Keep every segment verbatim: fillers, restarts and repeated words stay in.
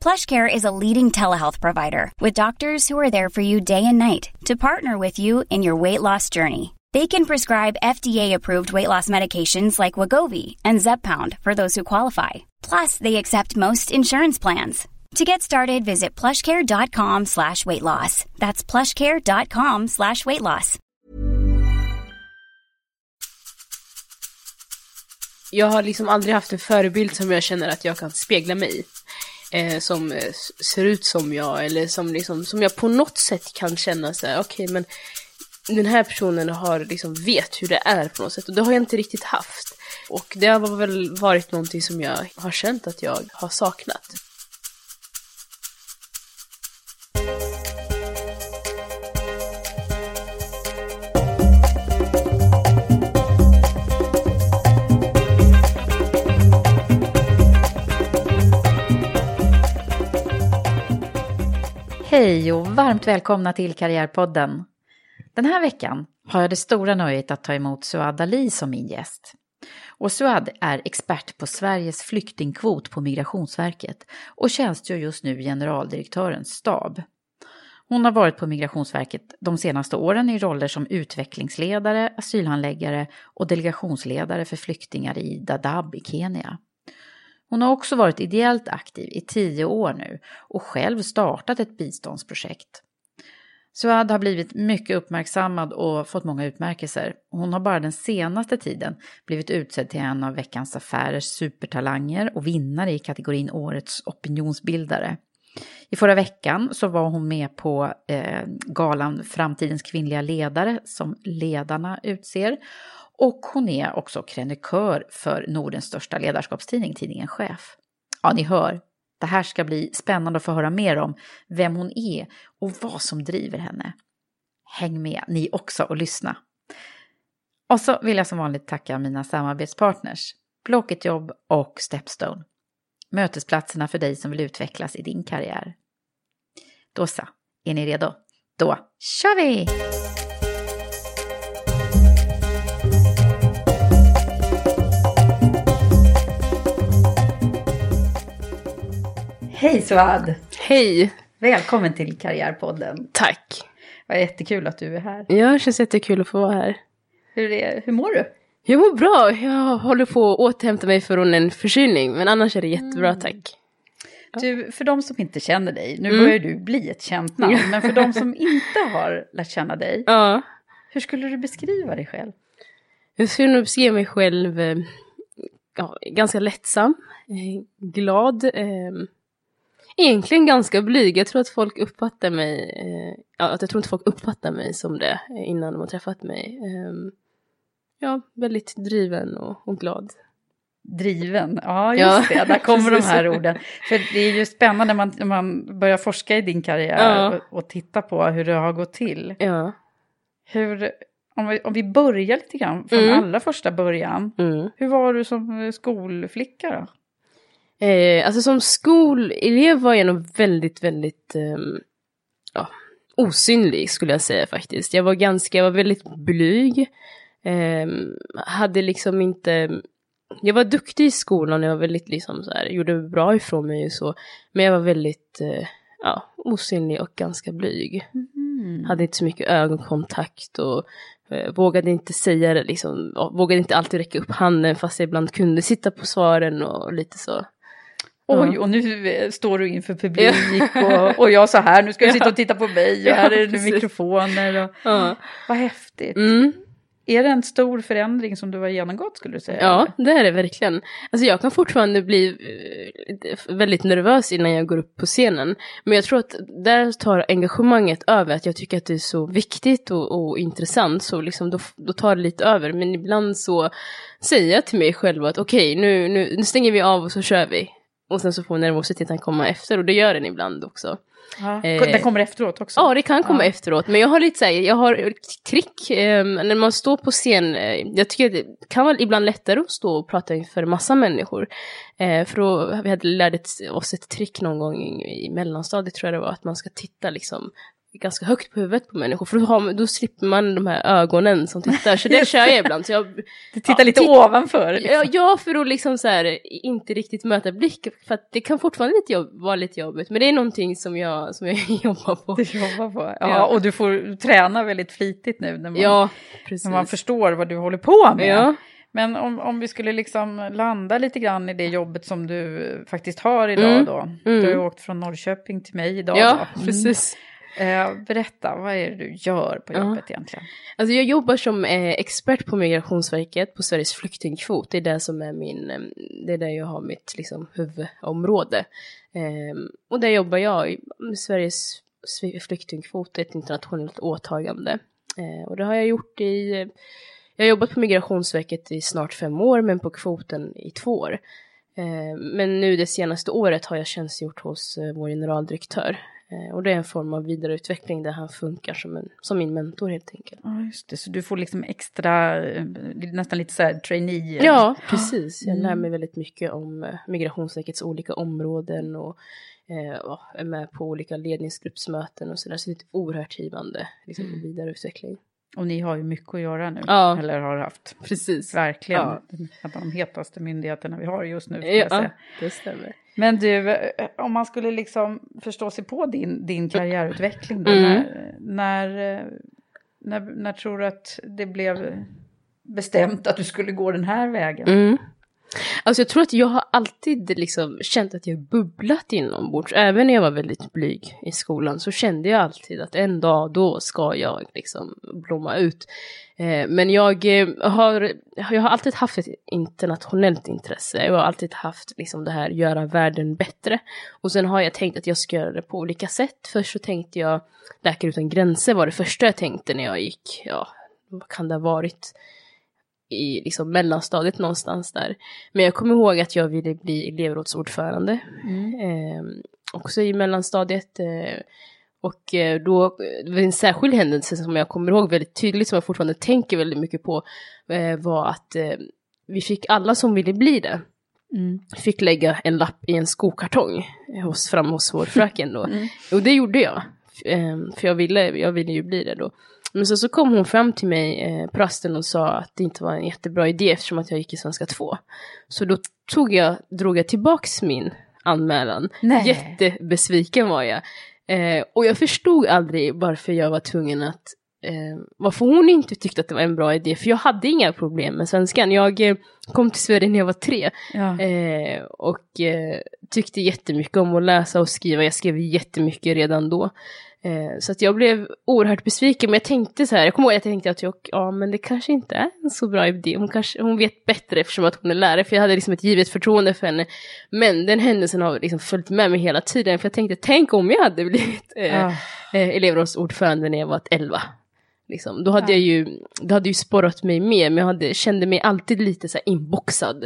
PlushCare is a leading telehealth provider with doctors who are there for you day and night to partner with you in your weight loss journey. They can prescribe F D A-approved weight loss medications like Wegovy and Zepbound for those who qualify. Plus, they accept most insurance plans. To get started, visit plushcare.com slash weight loss. That's plushcare.com slash weight loss. Jag har liksom aldrig haft en förebild som jag känner att jag kan spegla mig i. Eh, som eh, ser ut som jag, eller som, liksom, som jag på något sätt kan känna så här: okej, okay, men den här personen har liksom, vet hur det är på något sätt, och det har jag inte riktigt haft, och det har väl varit någonting som jag har känt att jag har saknat. Hej och varmt välkomna till Karriärpodden. Den här veckan har jag det stora nöjet att ta emot Suad Ali som min gäst. Och Suad är expert på Sveriges flyktingkvot på Migrationsverket och tjänstgör just nu generaldirektörens stab. Hon har varit på Migrationsverket de senaste åren i roller som utvecklingsledare, asylhandläggare och delegationsledare för flyktingar i Dadaab i Kenya. Hon har också varit ideellt aktiv i tio år nu och själv startat ett biståndsprojekt. Suad har blivit mycket uppmärksammad och fått många utmärkelser. Hon har bara den senaste tiden blivit utsedd till en av Veckans Affärers supertalanger och vinnare i kategorin Årets opinionsbildare. I förra veckan så var hon med på eh, galan Framtidens kvinnliga ledare som ledarna utser. Och hon är också krönikör för Nordens största ledarskapstidning, tidningen Chef. Ja, ni hör. Det här ska bli spännande att få höra mer om vem hon är och vad som driver henne. Häng med, ni också, och lyssna. Och så vill jag som vanligt tacka mina samarbetspartners, Blocketjobb och Stepstone. Mötesplatserna för dig som vill utvecklas i din karriär. Då så, är ni redo? Då kör vi! Hej Suad! Hej! Välkommen till Karriärpodden. Tack! Vad jättekul att du är här. Ja, det känns jättekul att få vara här. Hur, är, hur mår du? Jag mår bra. Jag håller på att återhämta mig från en förkylning, men annars är det jättebra, tack. Mm. Du, för de som inte känner dig, nu mm. börjar du bli ett känt namn, men för de som inte har lärt känna dig, ja. Hur skulle du beskriva dig själv? Jag skulle nog beskriva mig själv ja, ganska lättsam, glad, eh, egentligen ganska blyg. Jag tror att folk uppfattar mig. Ja, att jag tror inte folk uppfattar mig som det innan de har träffat mig. Ja, väldigt driven och, och glad. Driven, ja just ja. Det. Där kommer de här orden. För det är ju spännande när man, när man börjar forska i din karriär. Ja. Och, och titta på hur det har gått till. Ja. Hur, om, vi, om vi börjar lite grann från mm. allra första början. Mm. Hur var du som skolflicka då? Eh, alltså som skolelev var jag nog väldigt, väldigt eh, ja, osynlig skulle jag säga faktiskt. Jag var ganska, jag var väldigt blyg. Eh, hade liksom inte, jag var duktig i skolan, jag var väldigt liksom så här, gjorde bra ifrån mig och så. Men jag var väldigt eh, ja, osynlig och ganska blyg. Mm. Hade inte så mycket ögonkontakt och eh, vågade inte säga det liksom. Vågade inte alltid räcka upp handen fast jag ibland kunde sitta på svaren och lite så. Oj, och nu står du inför publik och, och jag så här, nu ska du sitta och titta på mig och här är det mikrofoner. Och, ja. Vad häftigt. Mm. Är det en stor förändring som du har genomgått, skulle du säga? Ja, det är det verkligen. Alltså jag kan fortfarande bli väldigt nervös innan jag går upp på scenen. Men jag tror att där tar engagemanget över. Att jag tycker att det är så viktigt och, och intressant. Så liksom då, då tar det lite över. Men ibland så säger jag till mig själv att okej, okay, nu, nu, nu stänger vi av och så kör vi. Och sen så får nervositeten komma efter. Och det gör den ibland också. Ja. Det kommer efteråt också. Ja, det kan komma ja. efteråt. Men jag har lite så här, jag har trick eh, när man står på scen. Eh, jag tycker att det kan vara ibland lättare att stå och prata inför massa människor. Eh, för då vi hade lärt oss ett trick någon gång i, i mellanstadiet, tror jag det var, att man ska titta liksom ganska högt på huvudet på människor, för då, har, då slipper man de här ögonen som tittar, så det kör jag ibland. Så jag tittar ja, lite titt- ovanför. Liksom. Ja, ja, för att liksom så här, inte riktigt möta blick, för att det kan fortfarande lite jobb, vara lite jobbigt, men det är någonting som jag, som jag jobbar på. Du jobbar på, ja, ja. Och du får träna väldigt flitigt nu när man, ja, när man förstår vad du håller på med. Ja. Men om, om vi skulle liksom landa lite grann i det jobbet som du faktiskt har idag mm. då. Mm. Du har ju åkt från Norrköping till mig idag. Ja, då. Mm. Precis. Berätta, vad är det du gör på jobbet ja. egentligen? Alltså jag jobbar som eh, expert på Migrationsverket på Sveriges flyktingkvot. Det är där som är min, det är där jag har mitt liksom huvudområde. Eh, och där jobbar jag med Sveriges flyktingkvot, ett internationellt åtagande. Eh, och det har jag gjort i, jag har jobbat på Migrationsverket i snart fem år, men på kvoten i två år. Eh, men nu det senaste året har jag tjänstgjort hos eh, vår generaldirektör. Och det är en form av vidareutveckling där han funkar som, en, som min mentor helt enkelt. Ja, just det. Så du får liksom extra, nästan lite så här trainee. Ja, precis. Jag lär mig väldigt mycket om Migrationsverkets olika områden och eh, är med på olika ledningsgruppsmöten och sådär. Så det är ett oerhört givande liksom, vidareutveckling. Och ni har ju mycket att göra nu. Ja. Eller har haft. Precis. Verkligen. Ja. De hetaste myndigheterna vi har just nu. Ja, säga. Det stämmer. Men du, om man skulle liksom förstå sig på din, din karriärutveckling då, mm. när, när, när, när tror du att det blev bestämt att du skulle gå den här vägen? Mm. Alltså jag tror att jag har alltid liksom känt att jag bubblat inombords. Även när jag var väldigt blyg i skolan så kände jag alltid att en dag då ska jag liksom blomma ut. Men jag har, jag har alltid haft ett internationellt intresse. Jag har alltid haft liksom det här, göra världen bättre. Och sen har jag tänkt att jag ska göra det på olika sätt. Först så tänkte jag, Läkare utan gränser var det första jag tänkte när jag gick. Ja, vad kan det ha varit? I liksom mellanstadiet någonstans där. Men jag kommer ihåg att jag ville bli elevrådsordförande. Mm. Eh, också i mellanstadiet. Eh, och då det var en särskild händelse som jag kommer ihåg väldigt tydligt. Som jag fortfarande tänker väldigt mycket på. Eh, var att eh, vi fick alla som ville bli det. Mm. Fick lägga en lapp i en skokartong. Hos, fram hos vår fröken då. Mm. Och det gjorde jag. Eh, för jag ville, jag ville ju bli det då. Men så, så kom hon fram till mig eh, på rasten och sa att det inte var en jättebra idé eftersom att jag gick i svenska två. Så då tog jag, drog jag tillbaks min anmälan. Nej. Jättebesviken var jag. Eh, och jag förstod aldrig varför jag var tvungen att... Eh, varför hon inte tyckte att det var en bra idé. För jag hade inga problem med svenskan. Jag eh, kom till Sverige när jag var tre. Ja. Eh, och eh, tyckte jättemycket om att läsa och skriva. Jag skrev jättemycket redan då. Så att jag blev oerhört besviken. Men jag tänkte så här, jag kommer ihåg jag tänkte att jag, ja men det kanske inte är en så bra idé. Hon, kanske, hon vet bättre eftersom att hon är lärare. För jag hade liksom ett givet förtroende för henne. Men den händelsen har liksom följt med mig hela tiden. För jag tänkte, tänk om jag hade blivit eh, ah. elevrådsordförande när jag var elva. Liksom. Då hade ah. jag ju, då hade ju sporrat mig med. Men jag hade, kände mig alltid lite så här inboxad.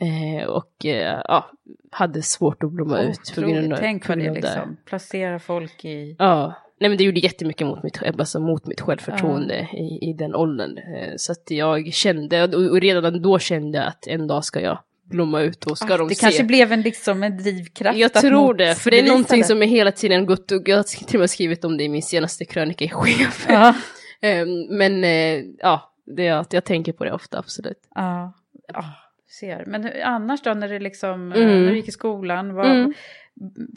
Eh, och eh, ja, hade svårt att blomma oh, ut på grund av, tänk på det liksom, placera folk i ja, nej men det gjorde jättemycket mot mitt, alltså mot mitt självförtroende ja. i, i den åldern eh, så att jag kände, och redan då kände att en dag ska jag blomma ut och ska ah, de det se. Kanske blev en, liksom, en drivkraft. Jag tror det, för det är någonting som är hela tiden gått, och jag har till och med skrivit om det i min senaste krönika i Chef ja. eh, men eh, ja, det är att jag tänker på det ofta, absolut ja, ja. Ser. Men annars då, när du liksom mm. när du gick i skolan, var, mm.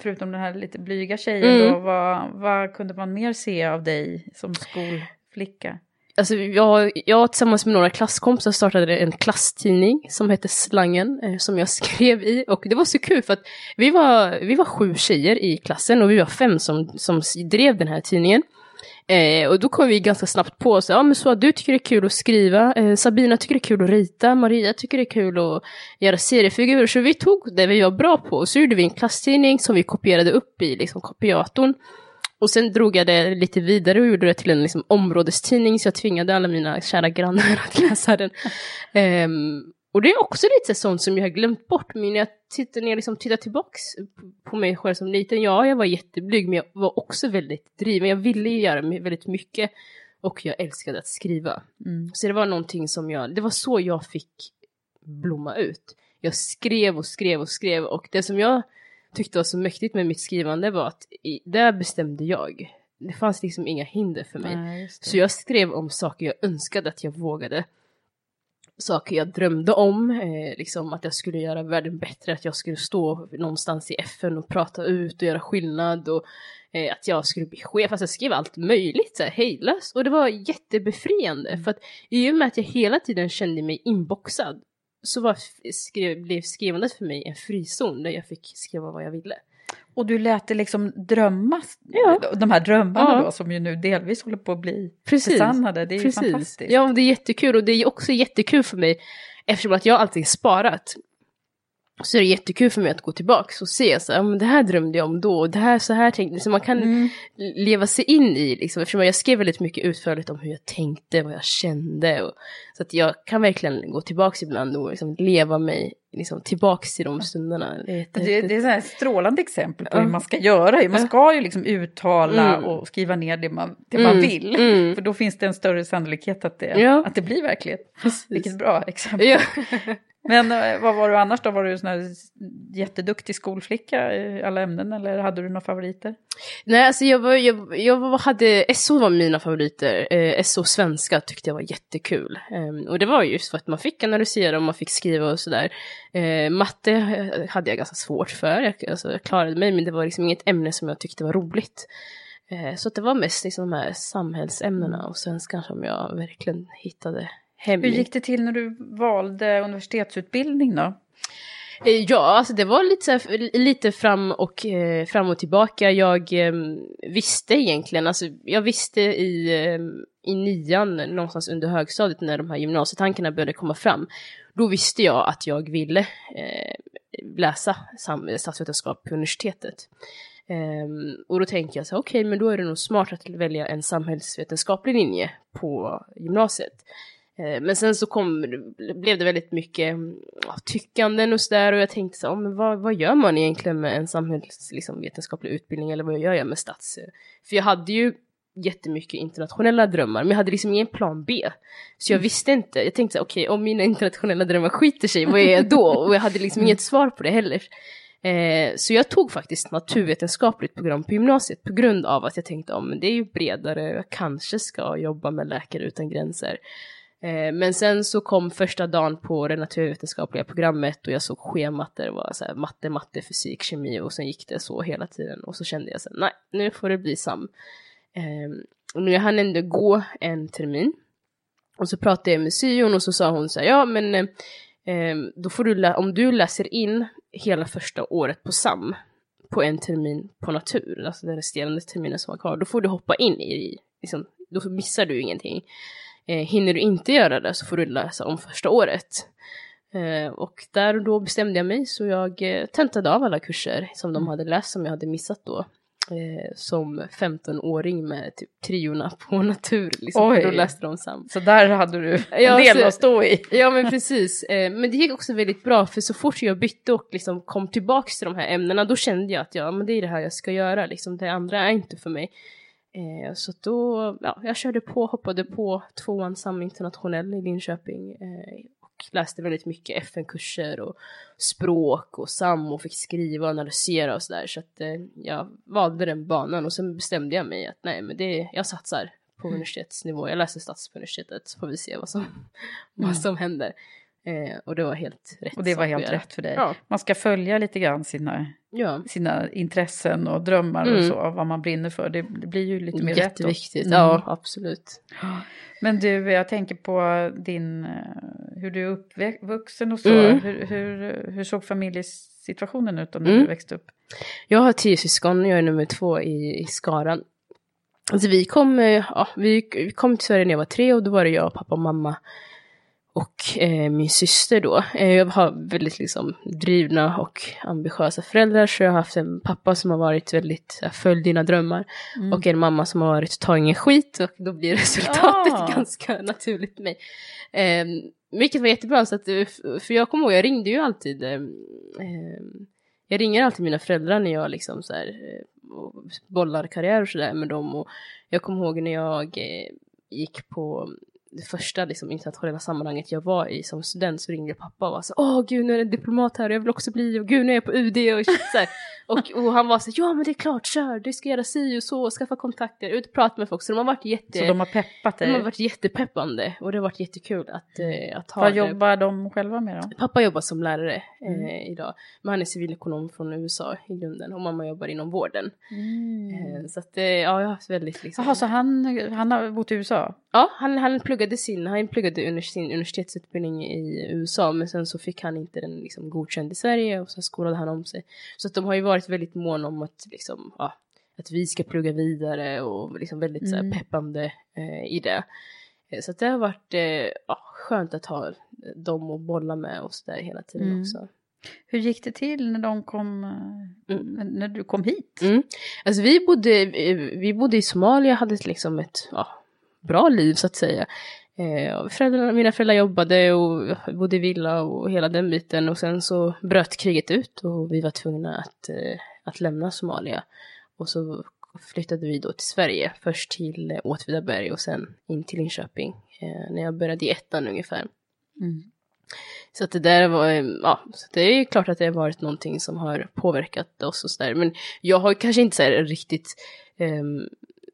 förutom den här lite blyga tjejen mm. då, vad, vad kunde man mer se av dig som skolflicka? alltså jag, jag tillsammans med några klasskompisar startade en klasstidning som hette Slangen, eh, som jag skrev i. Och det var så kul för att vi var, vi var sju tjejer i klassen och vi var fem som, som drev den här tidningen. Eh, och då kom vi ganska snabbt på att ja, så, du tycker det är kul att skriva, eh, Sabina tycker det är kul att rita, Maria tycker det är kul att göra seriefigurer. Så vi tog det vi var bra på och så gjorde vi en klasstidning som vi kopierade upp i liksom, kopiatorn. Och sen drog jag det lite vidare och gjorde det till en liksom, områdestidning, så jag tvingade alla mina kära grannar att läsa den. Um, och det är också lite sånt som jag har glömt bort. Men när jag tittar, när jag liksom tittar tillbaka på mig själv som liten, ja, jag var jätteblyg men jag var också väldigt driven. Jag ville göra väldigt mycket och jag älskade att skriva. Mm. Så det var någonting som jag, det var så jag fick blomma ut. Jag skrev och skrev och skrev och det som jag tyckte var så mäktigt med mitt skrivande var att i, där bestämde jag. Det fanns liksom inga hinder för mig. Nej, så jag skrev om saker jag önskade att jag vågade. Saker jag drömde om. Eh, liksom att jag skulle göra världen bättre. Att jag skulle stå någonstans i F N och prata ut och göra skillnad. Och eh, att jag skulle bli chef. Fast jag skrev allt möjligt. Så här, hejlöst. Och det var jättebefriande. Mm. För att i och med att jag hela tiden kände mig inboxad. Så var, skrev, blev skrivandet för mig en frizon där jag fick skriva vad jag ville. Och du lät det liksom drömma, ja. De här drömmarna ja. Då som ju nu delvis håller på att bli besannade. Det är Precis. Ju fantastiskt. Ja, det är jättekul och det är också jättekul för mig eftersom att jag alltid sparat. Så är det jättekul för mig att gå tillbaka och se så här, men det här drömde jag om då och det här så här tänkte jag. Så man kan mm. leva sig in i liksom, eftersom jag skrev väldigt mycket utförligt om hur jag tänkte, vad jag kände och, så att jag kan verkligen gå tillbaka ibland och liksom, leva mig liksom, tillbaka till de stunderna. Det, det, det är sådana här strålande exempel på hur man ska göra. Man ska ju liksom uttala mm. och skriva ner det man, det mm. man vill. Mm. För då finns det en större sannolikhet att det, ja. Att det blir verklighet. Precis. Vilket bra exempel. Ja. Men vad var du annars då? Var du en sån här jätteduktig skolflicka i alla ämnen? Eller hade du några favoriter? Nej, alltså jag var, jag, jag var, hade, S O var mina favoriter. Eh, S O svenska tyckte jag var jättekul. Eh, och det var just för att man fick analysera och man fick skriva och sådär. Eh, matte hade jag ganska svårt för. Jag, alltså, jag klarade mig, men det var liksom inget ämne som jag tyckte var roligt. Eh, så det var mest liksom de här samhällsämnena och svenskan som jag verkligen hittade. Hur gick det till när du valde universitetsutbildning då? Ja, alltså det var lite, så här, lite fram, och, eh, fram och tillbaka. Jag eh, visste egentligen, alltså jag visste i, eh, i nian någonstans under högstadiet när de här gymnasietankarna började komma fram. Då visste jag att jag ville eh, läsa sam- statsvetenskap på universitetet. Um, och då tänker jag så här, okej, okay, men då är det nog smart att välja en samhällsvetenskaplig linje på gymnasiet. Men sen så kom, blev det väldigt mycket ja, tyckanden och sådär. Och jag tänkte så, men vad, vad gör man egentligen med en samhälls, liksom, vetenskaplig utbildning? Eller vad gör jag med stats? För jag hade ju jättemycket internationella drömmar. Men jag hade liksom ingen plan B. Så jag mm. visste inte. Jag tänkte så, okej, okay, om mina internationella drömmar skiter sig, vad är jag då? Och jag hade liksom inget svar på det heller. Eh, så jag tog faktiskt naturvetenskapligt program på gymnasiet på grund av att jag tänkte, om oh, det är ju bredare. Jag kanske ska jobba med Läkare utan gränser. Men sen så kom första dagen på det naturvetenskapliga programmet och jag såg schemat där det var så här matte, matte, fysik, kemi och sen gick det så hela tiden. Och så kände jag så här, nej, nu får det bli sam. Ehm, och nu hann jag ändå gå en termin. Och så pratade jag med syon och så sa hon så här, ja men eh, då får du lä- om du läser in hela första året på sam på en termin på natur, alltså den resterande terminen som var kvar, då får du hoppa in i, liksom, då missar du ingenting. Hinner du inte göra det så får du läsa om första året. Och där och då bestämde jag mig. Så jag tentade av alla kurser som de hade läst. Som jag hade missat då. Som femtonåring med typ triorna på natur. Liksom, då läste de samman. Så där hade du en ja, del så, att stå i. Ja men precis. Men det gick också väldigt bra. För så fort jag bytte och liksom kom tillbaka till de här ämnena. Då kände jag att ja, men det är det här jag ska göra. Liksom, det andra är inte för mig. Eh, så då, ja, jag körde på, hoppade på tvåan sam internationell i Linköping eh, och läste väldigt mycket F N-kurser och språk och sam och fick skriva och analysera och sådär. Så att eh, jag valde den banan och sen bestämde jag mig att nej, men det, jag satsar på universitetsnivå. Jag läser stats på universitetet så får vi se vad som, mm. vad som händer. Eh, och det var helt rätt. Och det var helt rätt för dig. Ja. Man ska följa lite grann sina, ja. sina intressen och drömmar mm. och så. Vad man brinner för. Det, det blir ju lite mer rätt. Jätteviktigt, mm. ja absolut. Men du, jag tänker på din, hur du är uppvuxen och så. Mm. Hur, hur, hur såg familjesituationen ut när mm. du växte upp? Jag har tio syskon och jag är nummer två i, i skaran. Alltså vi kom, ja, vi, vi kom till Sverige när jag var tre och då var det jag, pappa och mamma. Och eh, min syster då. Eh, jag har väldigt liksom drivna och ambitiösa föräldrar. Så jag har haft en pappa som har varit väldigt följ dina drömmar. Mm. Och en mamma som har varit ta ingen skit. Och då blir resultatet ah. ganska naturligt för mig. Eh, vilket var jättebra. Så att, för jag kommer ihåg, jag ringde ju alltid. Eh, jag ringer alltid mina föräldrar när jag liksom så här, eh, bollar karriär och sådär med dem. Och jag kommer ihåg när jag eh, gick på... det första liksom, internationella sammanhanget jag var i som student, så ringde pappa och var så åh gud, nu är det en diplomat här och jag vill också bli, och gud, nu är jag på U D och så här. Och, och han var så ja men det är klart, kör, du ska göra si och så, skaffa kontakter, ut och prata med folk. Så de har varit jätte... Så de har peppat dig? De har varit jättepeppande och det har varit jättekul att, eh, att ha. Vad jobbar de själva med då? Pappa jobbar som lärare eh, mm. idag, men han är civilekonom från U S A i grunden och mamma jobbar inom vården. Mm. Eh, så att eh, ja, jag har haft väldigt liksom... Jaha, så han, han har bott i U S A? Ja, han, han pluggade Sin, han pluggade under sin universitetsutbildning i U S A, men sen så fick han inte den liksom godkänd i Sverige och sen skolade han om sig. Så att de har ju varit väldigt mån om att, liksom, ja, att vi ska plugga vidare och liksom väldigt mm. så här, peppande eh, i det. Så att det har varit eh, ja, skönt att ha dem och bolla med oss där hela tiden mm. också. Hur gick det till när de kom mm. när du kom hit? Mm. Alltså vi bodde, vi bodde i Somalia, hade liksom ett ja, bra liv så att säga. Eh, föräldrarna, mina föräldrar jobbade och bodde i villa och hela den biten. Och sen så bröt kriget ut och vi var tvungna att, eh, att lämna Somalia. Och så flyttade vi då till Sverige. Först till eh, Åtvidaberg och sen in till Linköping. Eh, när jag började i ettan ungefär. Mm. Så att det där var, ja, så det är ju klart att det har varit någonting som har påverkat oss och sådär. Men jag har kanske inte så här riktigt... Eh,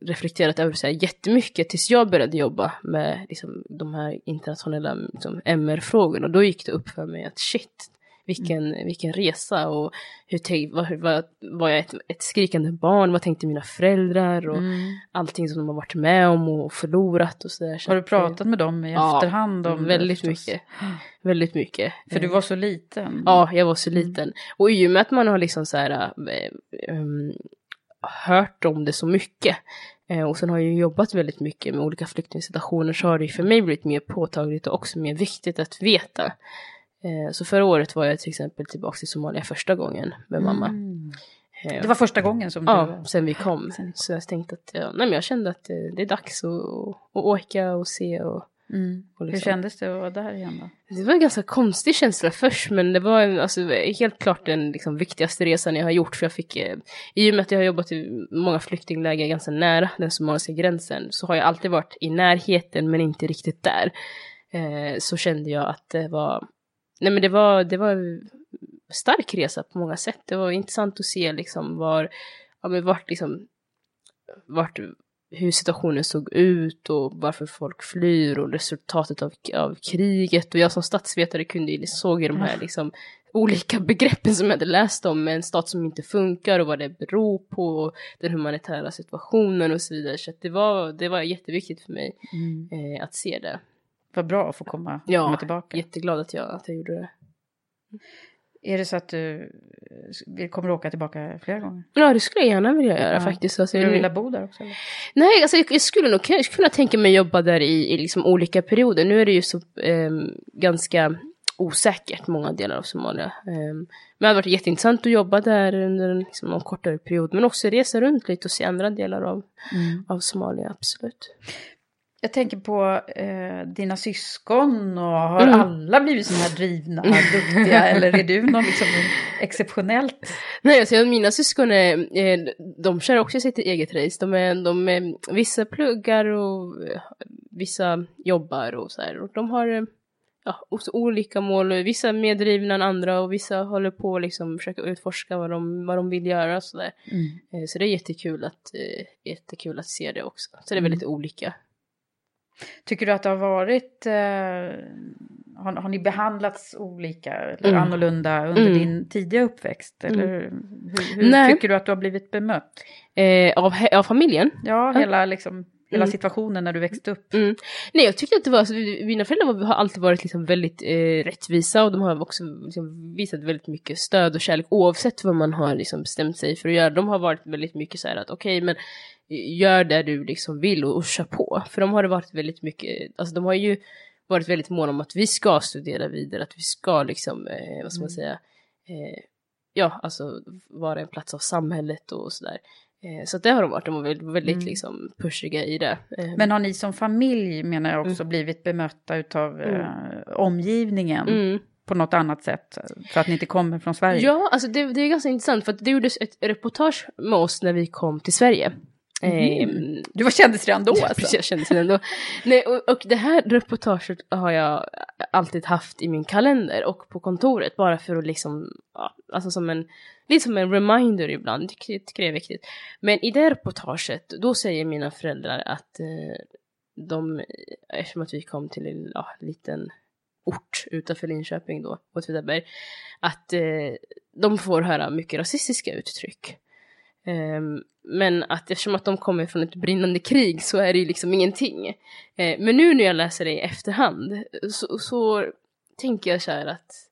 reflekterat över så här jättemycket tills jag började jobba med liksom, de här internationella liksom, M R-frågorna. Och då gick det upp för mig att shit, vilken, mm. vilken resa och hur var, var, var jag ett, ett skrikande barn, vad tänkte mina föräldrar och mm. allting som de har varit med om och förlorat och sådär. Har du pratat med dem i ja, efterhand? Om väldigt det, mycket. Väldigt mycket. För du var så liten. Ja, jag var så liten. Mm. Och i och med att man har liksom så här... Um, hört om det så mycket eh, och sen har jag jobbat väldigt mycket med olika flyktingsituationer, så har det för mig blivit mer påtagligt och också mer viktigt att veta. Eh, så förra året var jag till exempel tillbaka till Somalia första gången med mamma. Mm. Eh, det var första gången som du... Ja, sen vi kom. Sen. Så jag tänkte att ja, nej, men jag kände att det är dags att, att, att åka och se och Mm. Liksom. Hur kändes det att vara där igen då? Det var en ganska konstig känsla först, men det var en, alltså, helt klart den liksom, viktigaste resan jag har gjort, för jag fick, eh, i och med att jag har jobbat i många flyktingläger ganska nära den somaliska gränsen, så har jag alltid varit i närheten men inte riktigt där. Eh, så kände jag att det var, nej men det var, det var en stark resa på många sätt. Det var intressant att se liksom var, ja men vart liksom, vart hur situationen såg ut och varför folk flyr och resultatet av, av kriget. Och jag som statsvetare kunde ju såg ju de här liksom, olika begreppen som jag hade läst om, med en stat som inte funkar och vad det beror på och den humanitära situationen och så vidare. Så att det, var, det var jätteviktigt för mig mm. eh, att se det. Vad bra att få komma, ja, komma tillbaka. Ja, jätteglad att jag, att jag gjorde det. Är det så att du kommer åka tillbaka flera gånger? Ja, det skulle jag gärna vilja göra ja. faktiskt. Alltså, skulle du vilja bo där också? Eller? Nej, alltså, jag skulle nog jag skulle kunna tänka mig jobba där i, i liksom olika perioder. Nu är det ju så eh, ganska osäkert många delar av Somalia. Eh, men det har varit jätteintressant att jobba där under en, liksom, en kortare period. Men också resa runt lite och se andra delar av, mm. av Somalia, absolut. Jag tänker på eh, dina syskon, och har mm. alla blivit såna här drivna, duktiga, eller är du någon liksom exceptionellt? Nej, alltså mina syskon är, eh, de kör också sitt eget race. De är, de är, vissa pluggar och eh, vissa jobbar och så här. Och de har ja, olika mål, vissa är mer drivna än andra och vissa håller på att liksom försöka utforska vad de, vad de vill göra. Och så, där. Mm. Eh, så det är jättekul att, eh, jättekul att se det också. Så det är väldigt mm. olika. Tycker du att det har varit eh, har, har ni behandlats olika eller mm. annorlunda under mm. din tidiga uppväxt? Eller mm. hur, hur tycker du att du har blivit bemött? Eh, av, av familjen? Ja, mm. hela liksom... Hela mm. situationen när du växte upp. Mm. Nej, jag tyckte att det var... Alltså, mina föräldrar har alltid varit liksom väldigt eh, rättvisa. Och de har också liksom visat väldigt mycket stöd och kärlek. Oavsett vad man har liksom bestämt sig för att göra. De har varit väldigt mycket så här att... Okej, okay, men gör det du liksom vill och, och kör på. För de har varit väldigt mycket... Alltså de har ju varit väldigt måna om att vi ska studera vidare. Att vi ska liksom... Eh, vad ska man säga? Eh, ja, alltså vara en plats av samhället och sådär. Så det har de varit, de var väldigt, väldigt mm. liksom pushiga i det. Men har ni som familj, menar jag också, mm. blivit bemötta utav mm. eh, omgivningen mm. på något annat sätt? För att ni inte kommer från Sverige? Ja, alltså det, det är ganska intressant för att det gjordes ett reportage med oss när vi kom till Sverige. Mm. Eh, du var kändis redan då alltså? Precis, jag kändes redan då. Nej, och, och det här reportaget har jag alltid haft i min kalender och på kontoret. Bara för att liksom, ja, alltså som en... Lite som en reminder ibland, det tycker jag är viktigt. Men i det reportaget, då säger mina föräldrar att eh, de, eftersom att vi kom till en ja, liten ort utanför Linköping då, Åtvidaberg, att eh, de får höra mycket rasistiska uttryck. Eh, men att eftersom att de kommer från ett brinnande krig så är det ju liksom ingenting. Eh, men nu när jag läser det i efterhand så, så tänker jag så här att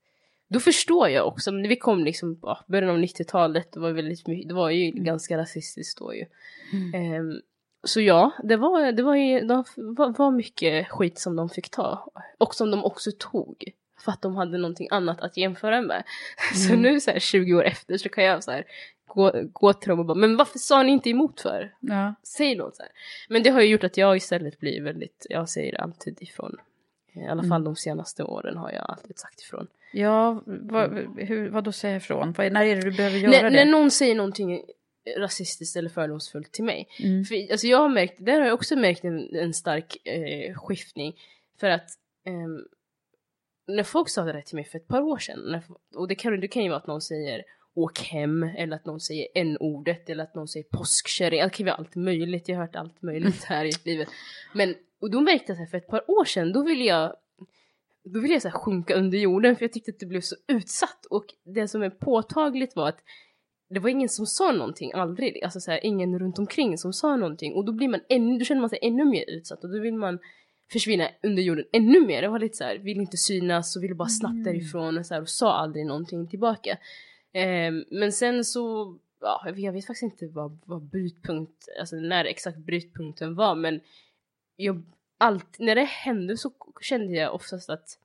då förstår jag också, när vi kom liksom på början av nittiotalet, det var, väldigt mycket, det var ju mm. ganska rasistiskt då ju. Mm. Um, så ja, det var, det var ju det var, var mycket skit som de fick ta. Och som de också tog. För att de hade någonting annat att jämföra med. Mm. Så nu så här tjugo år efter så kan jag så här gå, gå till dem och bara, men varför sa ni inte emot för? Ja. Säg något så här. Men det har ju gjort att jag istället blir väldigt, jag säger alltid ifrån. I alla fall mm. de senaste åren har jag alltid sagt ifrån. Ja, vad, hur, vad då säger ifrån? Vad, när är det du behöver göra när, det? När någon säger någonting rasistiskt eller fördomsfullt till mig. Mm. För, alltså jag har märkt, där har jag också märkt en, en stark eh, skiftning. För att eh, när folk sa det där till mig för ett par år sedan. När, och det kan, det kan ju vara att någon säger åk hem. Eller att någon säger n-ordet. Eller att någon säger påskkärring. Det kan vara allt möjligt. Jag har hört allt möjligt här i livet. Men... Och då märkte jag så här, för ett par år sedan, då ville jag, då ville jag så här sjunka under jorden. För jag tyckte att det blev så utsatt. Och det som är påtagligt var att det var ingen som sa någonting, aldrig. Alltså så här, ingen runt omkring som sa någonting. Och då, blir man ännu, då känner man sig ännu mer utsatt. Och då vill man försvinna under jorden ännu mer. Det var lite så här, vill inte synas och ville bara snabbt mm. därifrån. Och, så här, och sa aldrig någonting tillbaka. Eh, men sen så, ja, jag vet faktiskt inte vad, vad brytpunkt, alltså när exakt brytpunkten var. Men jag... Allt, när det hände så kände jag oftast att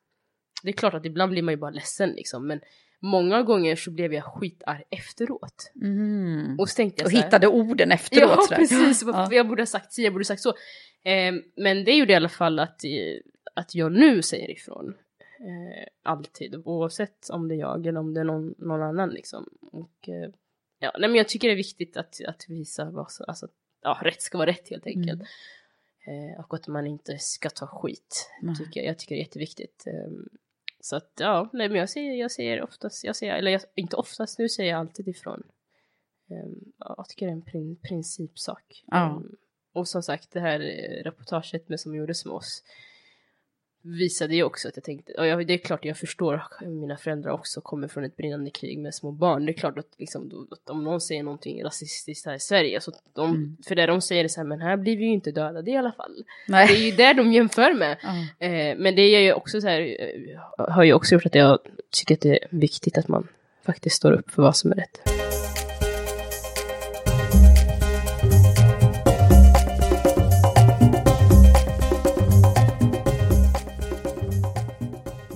det är klart att ibland blir man ju bara ledsen liksom, men många gånger så blev jag skitarg efteråt. Mm. Och så tänkte jag och så här, hittade orden efteråt. Ja, så precis. Ja. Jag borde ha sagt så, jag borde ha sagt så. Eh, men det är ju det i alla fall att, att jag nu säger ifrån. Eh, alltid. Oavsett om det är jag eller om det är någon, någon annan liksom. Och, eh, ja, nej, men jag tycker det är viktigt att, att visa vad så, alltså, ja, rätt ska vara rätt helt enkelt. Mm. Och att man inte ska ta skit. Tycker jag, jag tycker det är jätteviktigt. Så att ja, nej, men jag säger, jag säger oftast, jag säger, eller jag, inte oftast, nu säger jag alltid ifrån. Jag tycker det är en prin, principsak. Ja. Och som sagt, det här reportaget med som gjordes med oss visade ju också att jag tänkte, och jag, det är klart jag förstår mina föräldrar också kommer från ett brinnande krig med små barn. Det är klart att, liksom, att om någon säger någonting rasistiskt här i Sverige så de, mm. för det de säger det så här, men här blir vi ju inte dödade i alla fall. Nej. Det är ju där de jämför med. Mm. Eh, men det är ju också så här, har ju också gjort att jag tycker att det är viktigt att man faktiskt står upp för vad som är rätt.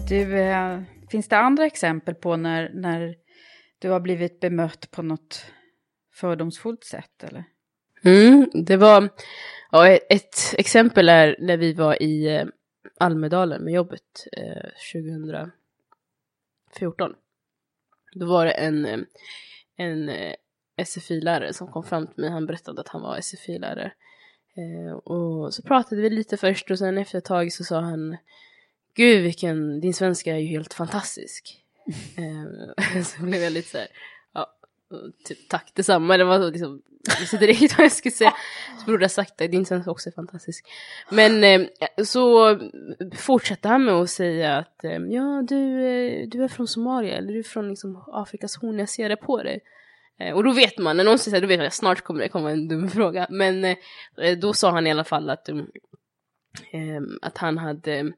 Du, eh, finns det andra exempel på när, när du har blivit bemött på något fördomsfullt sätt? Eller? Mm, det var ja, ett exempel är när vi var i eh, Almedalen med jobbet eh, tjugo fjorton. Då var det en, en eh, S F I-lärare som kom fram till mig. Han berättade att han var S F I-lärare. Eh, och så pratade vi lite först och sen efter ett tag så sa han... Gud, vilken, din svenska är ju helt fantastisk. Mm. Så blev jag lite så här, ja, typ, tack detsamma. Det var liksom, visste direkt vad jag skulle säga. Så borde jag sagt det, din svenska också är fantastisk. Men eh, så fortsatte han med att säga att eh, ja, du, eh, du är från Somalia, eller du är från liksom, Afrikas horn, jag ser det på dig. Eh, och då vet man, när någon säger då vet jag, snart kommer det komma en dum fråga. Men eh, då sa han i alla fall att, eh, att han hade...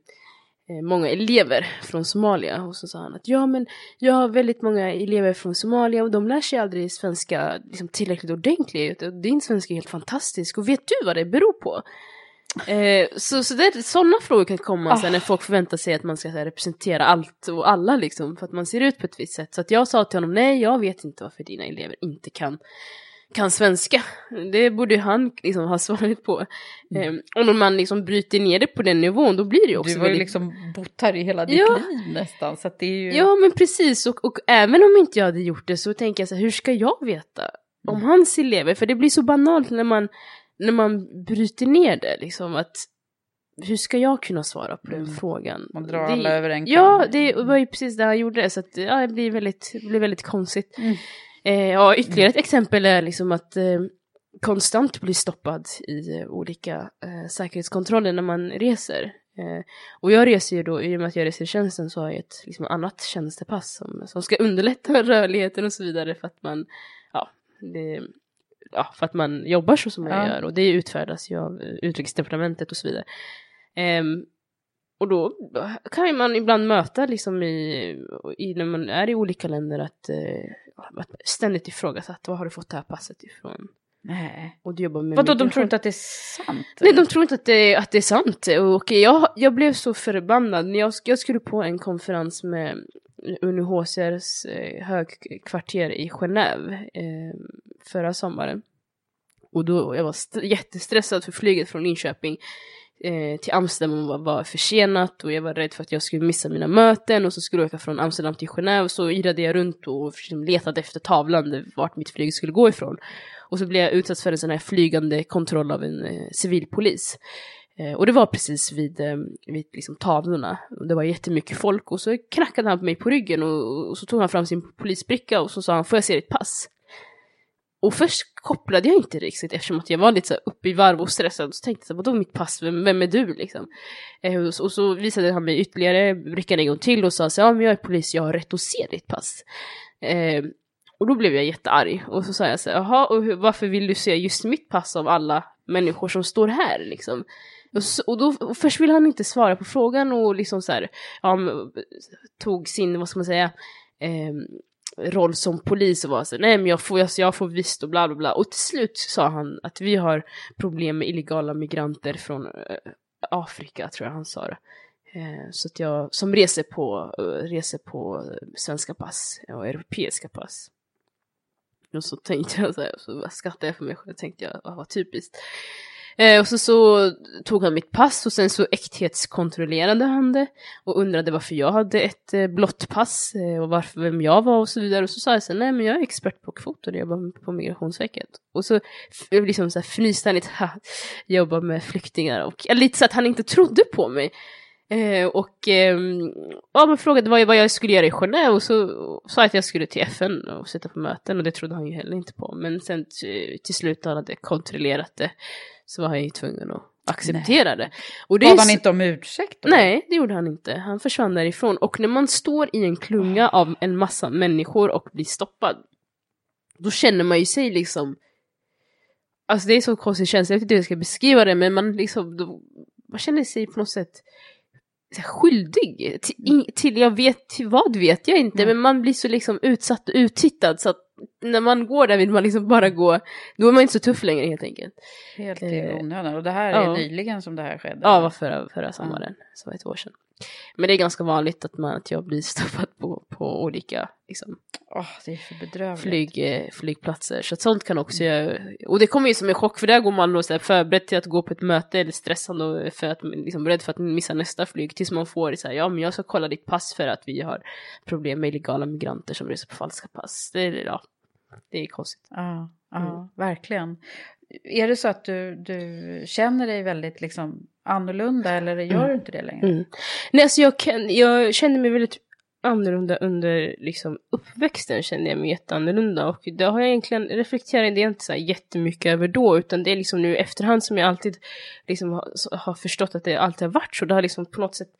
många elever från Somalia, och så sa han att ja, men jag har väldigt många elever från Somalia och de lär sig aldrig svenska liksom, tillräckligt ordentligt, och din svenska är helt fantastisk och vet du vad det beror på? eh, så, så det, sådana frågor kan komma oh. sen när folk förväntar sig att man ska här, representera allt och alla liksom, för att man ser ut på ett visst sätt. Så att jag sa till honom, nej jag vet inte varför dina elever inte kan kan svenska. Det borde han liksom ha svarat på. Mm. Um, och när man liksom bryter ner det på den nivån, då blir det ju också... Du var ju väldigt... liksom botar i hela ditt ja. liv nästan. Så att det är ju... Ja, men precis. Och, och även om inte jag hade gjort det så tänker jag så här, hur ska jag veta om mm. hans elever? För det blir så banalt när man, när man bryter ner det. Liksom, att, hur ska jag kunna svara på den mm. frågan? Man drar det, alla över en kam. Ja, det var ju precis det han gjorde. Så att, ja, det blir väldigt, det blir väldigt konstigt. Mm. Eh, ja, ytterligare ett exempel är liksom att eh, konstant bli stoppad i eh, olika eh, säkerhetskontroller när man reser. Eh, och jag reser ju då, i och med att jag reser i tjänsten så har jag ett liksom, annat tjänstepass som, som ska underlätta rörligheten och så vidare för att man, ja, det, ja, för att man jobbar så som man ja. gör. Och det utfärdas ju av Utrikesdepartementet och så vidare. Eh, Och då kan man ibland möta liksom i, i när man är i olika länder att, att ständigt ifrågasätta, vad har du fått det här passet ifrån? Nej. Och du jobbar med Vadå, migration. De tror inte att det är sant? Eller? Nej, de tror inte att det, att det är sant. Och jag, jag blev så förbannad. Jag, jag skulle på en konferens med U N H C R:s högkvarter i Genève eh, förra sommaren. Och då jag var st- jättestressad för flyget från Linköping till Amsterdam och var, var försenat, och jag var rädd för att jag skulle missa mina möten, och så skulle jag åka från Amsterdam till Genève, så irrade jag runt och letade efter tavlan vart mitt flyg skulle gå ifrån, och så blev jag utsatt för en sån här flygande kontroll av en eh, civilpolis eh, och det var precis vid, eh, vid liksom, tavlorna, och det var jättemycket folk, och så knackade han på mig på ryggen, och, och så tog han fram sin polisbricka och så sa han, får jag se ditt pass? Och först kopplade jag inte riktigt, eftersom att jag var lite så här uppe i varv och stressad. Så tänkte jag, vadå mitt pass? Vem, vem är du? Liksom? Eh, och, och så visade han mig ytterligare, ryckade en gång till och sa, så, ja men jag är polis, jag har rätt att se ditt pass. Eh, och då blev jag jättearg. Och så sa jag så här, jaha, och hur, varför vill du se just mitt pass av alla människor som står här? Liksom? Och, så, och då och först ville han inte svara på frågan, och liksom så här, ja, tog sin, vad ska man säga... Eh, roll som polis och var så, nej men jag får, jag, jag får visst och bla bla bla. Och till slut sa han att vi har problem med illegala migranter från äh, Afrika, tror jag han sa det. Eh, så att jag, som reser på, reser på svenska pass och europeiska pass. Och så tänkte jag så här, så skrattade jag för mig själv, tänkte jag, vad var typiskt. Eh, och så, så tog han mitt pass, och sen så äkthetskontrollerade han det och undrade varför jag hade ett eh, blått pass eh, och varför, vem jag var och så vidare. Och så sa jag så, nej men jag är expert på kvoter, jag jobbar på Migrationsverket. Och så f- liksom så här fnysständigt, jobbar med flyktingar, och lite så att han inte trodde på mig. Eh, och eh, ja, man frågade vad jag, vad jag skulle göra i Genève, och så och sa jag att jag skulle till F N och sitta på möten, och det trodde han ju heller inte på. Men sen t- till slut han hade kontrollerat det, så var han ju tvungen att acceptera nej. det. Och det var han inte om ursäkt då? Nej, det gjorde han inte. Han försvann därifrån. Och när man står i en klunga av en massa människor och blir stoppad, då känner man ju sig liksom, alltså det är så konstigt känsla, jag vet inte hur jag ska beskriva det, men man liksom då, man känner sig på något sätt skyldig till, till jag vet till vad vet jag inte, mm. men man blir så liksom utsatt och uttittad, så att när man går där vill man liksom bara gå, då är man inte så tuff längre helt enkelt. Helt i onödan, och det här är ja. nyligen som det här skedde. Ja, var förra, förra sommaren, ja. så var ett år sedan. Men det är ganska vanligt att, man, att jag blir stoppad på, på olika liksom, oh, det är för bedrövligt. Flyg, flygplatser. Så att sånt kan också göra, och det kommer ju som en chock, för där går man då så här förberedd till att gå på ett möte, eller stressande för att, liksom, rädd för att missa nästa flyg, tills man får så här, ja men jag ska kolla ditt pass för att vi har problem med illegala migranter som reser på falska pass. Det är ja, det är konstigt. Ja, ja mm. verkligen. Är det så att du, du känner dig väldigt liksom annorlunda, eller gör du mm. inte det längre? Mm. Nej, alltså jag, kan, jag känner mig väldigt annorlunda under liksom uppväxten, kände jag mig jätteannorlunda, och det har jag egentligen reflekterat, det är inte så här jättemycket över då, utan det är liksom nu efterhand som jag alltid liksom har, har förstått att det alltid har varit så. Det har liksom på något sätt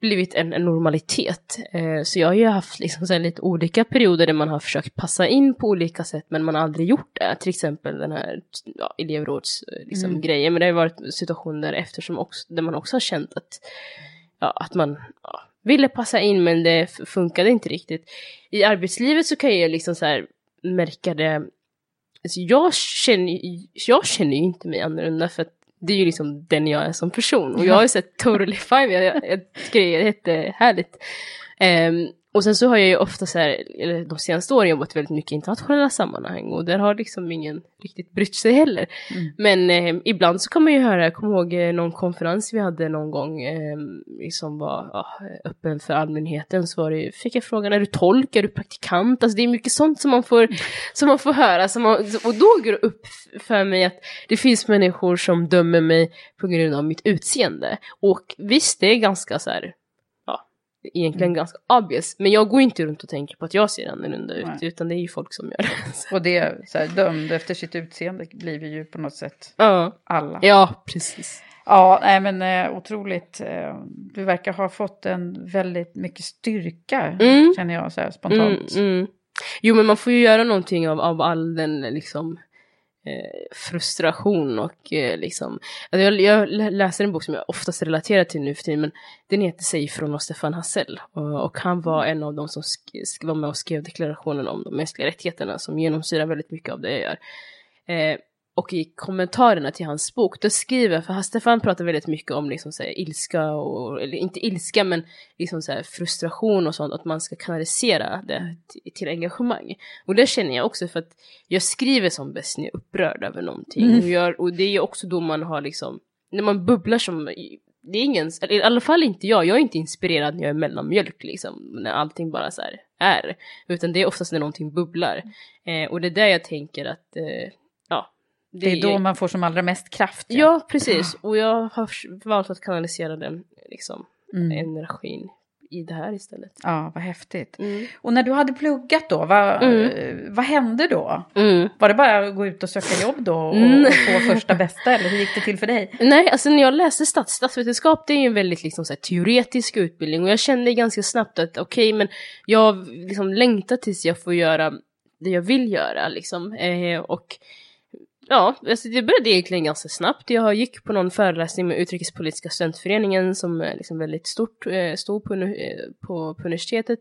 blivit en, en normalitet. Eh, så jag har ju haft liksom så här lite olika perioder där man har försökt passa in på olika sätt, men man har aldrig gjort det. Till exempel den här ja, elevråds liksom, mm. grejen, men det har ju varit situationer eftersom också, där man också har känt att, ja, att man ja, ville passa in, men det funkade inte riktigt. I arbetslivet så kan jag liksom så här märka det. Alltså jag känner, jag känner ju inte mig annorlunda, för att det är ju liksom den jag är som person. Och jag har ju sett totally fine. Jag, jag, jag tycker det är jättehärligt. Um, och sen så har jag ju ofta så här, eller de senaste åren jobbat väldigt mycket i internationella sammanhang. Och där har liksom ingen riktigt brytt sig heller. Mm. Men um, ibland så kan man ju höra, jag kommer ihåg någon konferens vi hade någon gång. Um, som var ja, öppen för allmänheten. Så var det, fick jag frågan, är du tolk? Är du praktikant? Alltså det är mycket sånt som man får, som man får höra. Som man, och då går det upp för mig att det finns människor som dömer mig på grund av mitt utseende. Och visst, det är ganska så här... egentligen mm. ganska obvious, men jag går inte runt och tänker på att jag ser annorlunda ut. Nej. Utan det är ju folk som gör det. Och det är så här, dömd efter sitt utseende blir vi ju på något sätt uh. alla. Ja, precis. Ja, nej, men otroligt. Du verkar ha fått en väldigt mycket styrka, mm. känner jag så här spontant. Mm, mm. Jo, men man får ju göra någonting av, av all den liksom Eh, frustration och eh, liksom, alltså jag, jag läser en bok som jag oftast relaterar till nu för tiden, men den heter Sig från och Stefan Hassell, och, och han var en av dem som sk- sk- var med och skrev deklarationen om de mänskliga rättigheterna, som genomsyrar väldigt mycket av det jag gör. Eh, och i kommentarerna till hans bok då skriver, för Stefan pratar väldigt mycket om liksom så här, ilska och, eller inte ilska, men liksom så här, frustration och sånt, att man ska kanalisera det till, till engagemang. Och det känner jag också, för att jag skriver som bäst när jag är upprörd över någonting. Mm. och, gör, och det är också då man har liksom, när man bubblar som, det är ingen, i alla fall inte jag, jag är inte inspirerad när jag är mellanmjölk liksom, när allting bara så här är, utan det är oftast när någonting bubblar. Eh, och det är där jag tänker att eh, ja, det är då man får som allra mest kraft. Ja, ja precis. Och jag har valt att kanalisera den liksom, mm. energin i det här istället. Ja, vad häftigt. Mm. Och när du hade pluggat då, vad, mm. vad hände då? Mm. Var det bara att gå ut och söka jobb då och, mm. och få första bästa? Eller hur gick det till för dig? Nej, alltså när jag läste stats, statsvetenskap, det är ju en väldigt liksom, så här, teoretisk utbildning. Och jag kände ganska snabbt att okej, okay, men jag liksom, längtar tills jag får göra det jag vill göra. Liksom. Eh, och ja, alltså det började egentligen ganska snabbt. Jag gick på någon föreläsning med Utrikespolitiska studentföreningen som är liksom väldigt stort, stod på, på, på universitetet.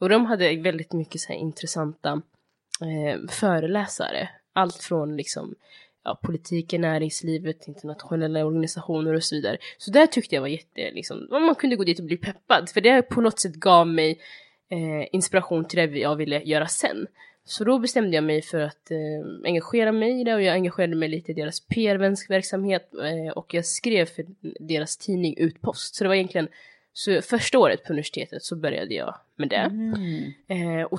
Och de hade väldigt mycket så här intressanta eh, föreläsare. Allt från liksom, ja, politiken, näringslivet, internationella organisationer och så vidare. Så där tyckte jag var jätte... Liksom, man kunde gå dit och bli peppad. För det på något sätt gav mig eh, inspiration till det jag ville göra sen. Så då bestämde jag mig för att eh, engagera mig i det, och jag engagerade mig lite i deras P R-verksamhet eh, och jag skrev för deras tidning Utpost. Så det var egentligen så första året på universitetet så började jag med det. Mm. Eh, och-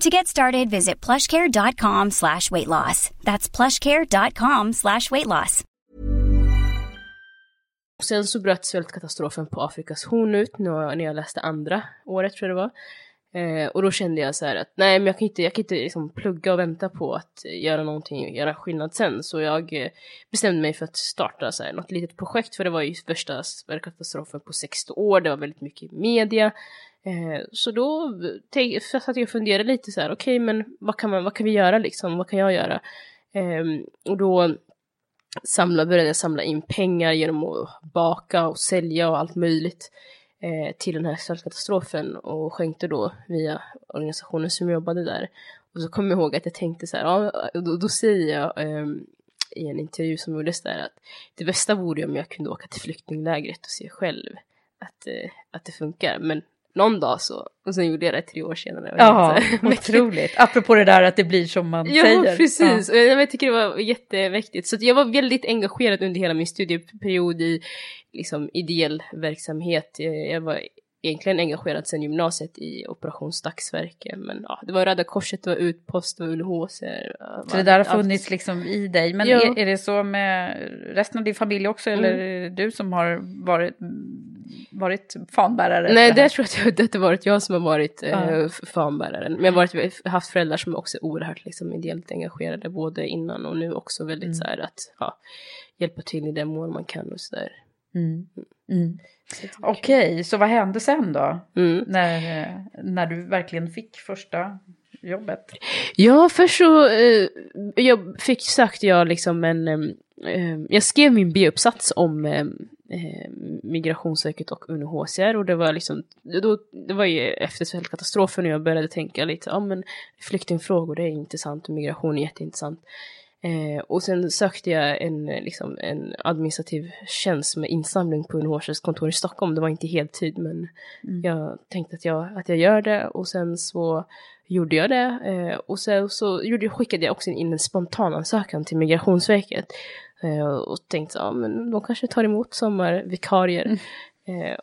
To get started, visit plushcare.com slash weight loss. That's plushcare.com slash weight loss. Sen så bröt svältkatastrofen på Afrikas horn ut när jag läste andra året, tror jag det var. Eh, och då kände jag så här att nej, men jag kan inte, jag kan inte liksom plugga och vänta på att göra någonting, göra skillnad sen. Så jag bestämde mig för att starta så här, något litet projekt, för det var ju första svältkatastrofen på sextio år. Det var väldigt mycket media. Så då te- satt jag och funderade lite så här, okej, okay, men vad kan, man, vad kan vi göra liksom, vad kan jag göra? Ehm, och då samla, började jag samla in pengar genom att baka och sälja och allt möjligt eh, till den här svältkatastrofen, och skänkte då via organisationen som jobbade där. Och så kom jag ihåg att jag tänkte så här, ja, då, då säger jag eh, i en intervju som gjordes där att det bästa vore om jag kunde åka till flyktinglägret och se själv att, eh, att det funkar, men någon dag så. Och sen gjorde jag det tre år senare. Ja, otroligt. Apropå det där att det blir som man ja, säger. Ja, precis. Ja. Jag tycker det var jätteviktigt. Så jag var väldigt engagerad under hela min studieperiod i liksom, ideell verksamhet. Jag var egentligen engagerad sedan gymnasiet i Operation Dagsverket. Men ja, det var Röda Korset, det var Utpost, det var U N H C R. Så det där har funnits liksom i dig. Men ja. är, är det så med resten av din familj också? Eller mm. du som har varit... varit fanbärare? Nej, det, det tror jag att det inte varit jag som har varit ja. eh, fanbäraren. Men jag har varit, haft föräldrar som också är oerhört liksom, ideellt engagerade både innan och nu också väldigt mm. så här att ja, hjälpa till i den mån man kan och sådär. Mm. Mm. Så okej, okay, så vad hände sen då? Mm. När, när du verkligen fick första jobbet? Ja, först så eh, jag fick sökte jag liksom en eh, jag skrev min biuppsats om eh, Migrationsverket och U N H C R, och det var liksom då, det var ju efter svältkatastrofen, och jag började tänka lite, ja ah, men flyktingfrågor det är intressant och migration är jätteintressant. Eh, och sen sökte jag en, liksom, en administrativ tjänst med insamling på U N H C R:s kontor i Stockholm. Det var inte heltid, men mm. jag tänkte att jag, att jag gör det, och sen så gjorde jag det. Eh, och sen så gjorde jag, skickade jag också in en spontan ansökan till Migrationsverket. Och tänkte, ja men de kanske tar emot sommarvikarier. Mm. Eh,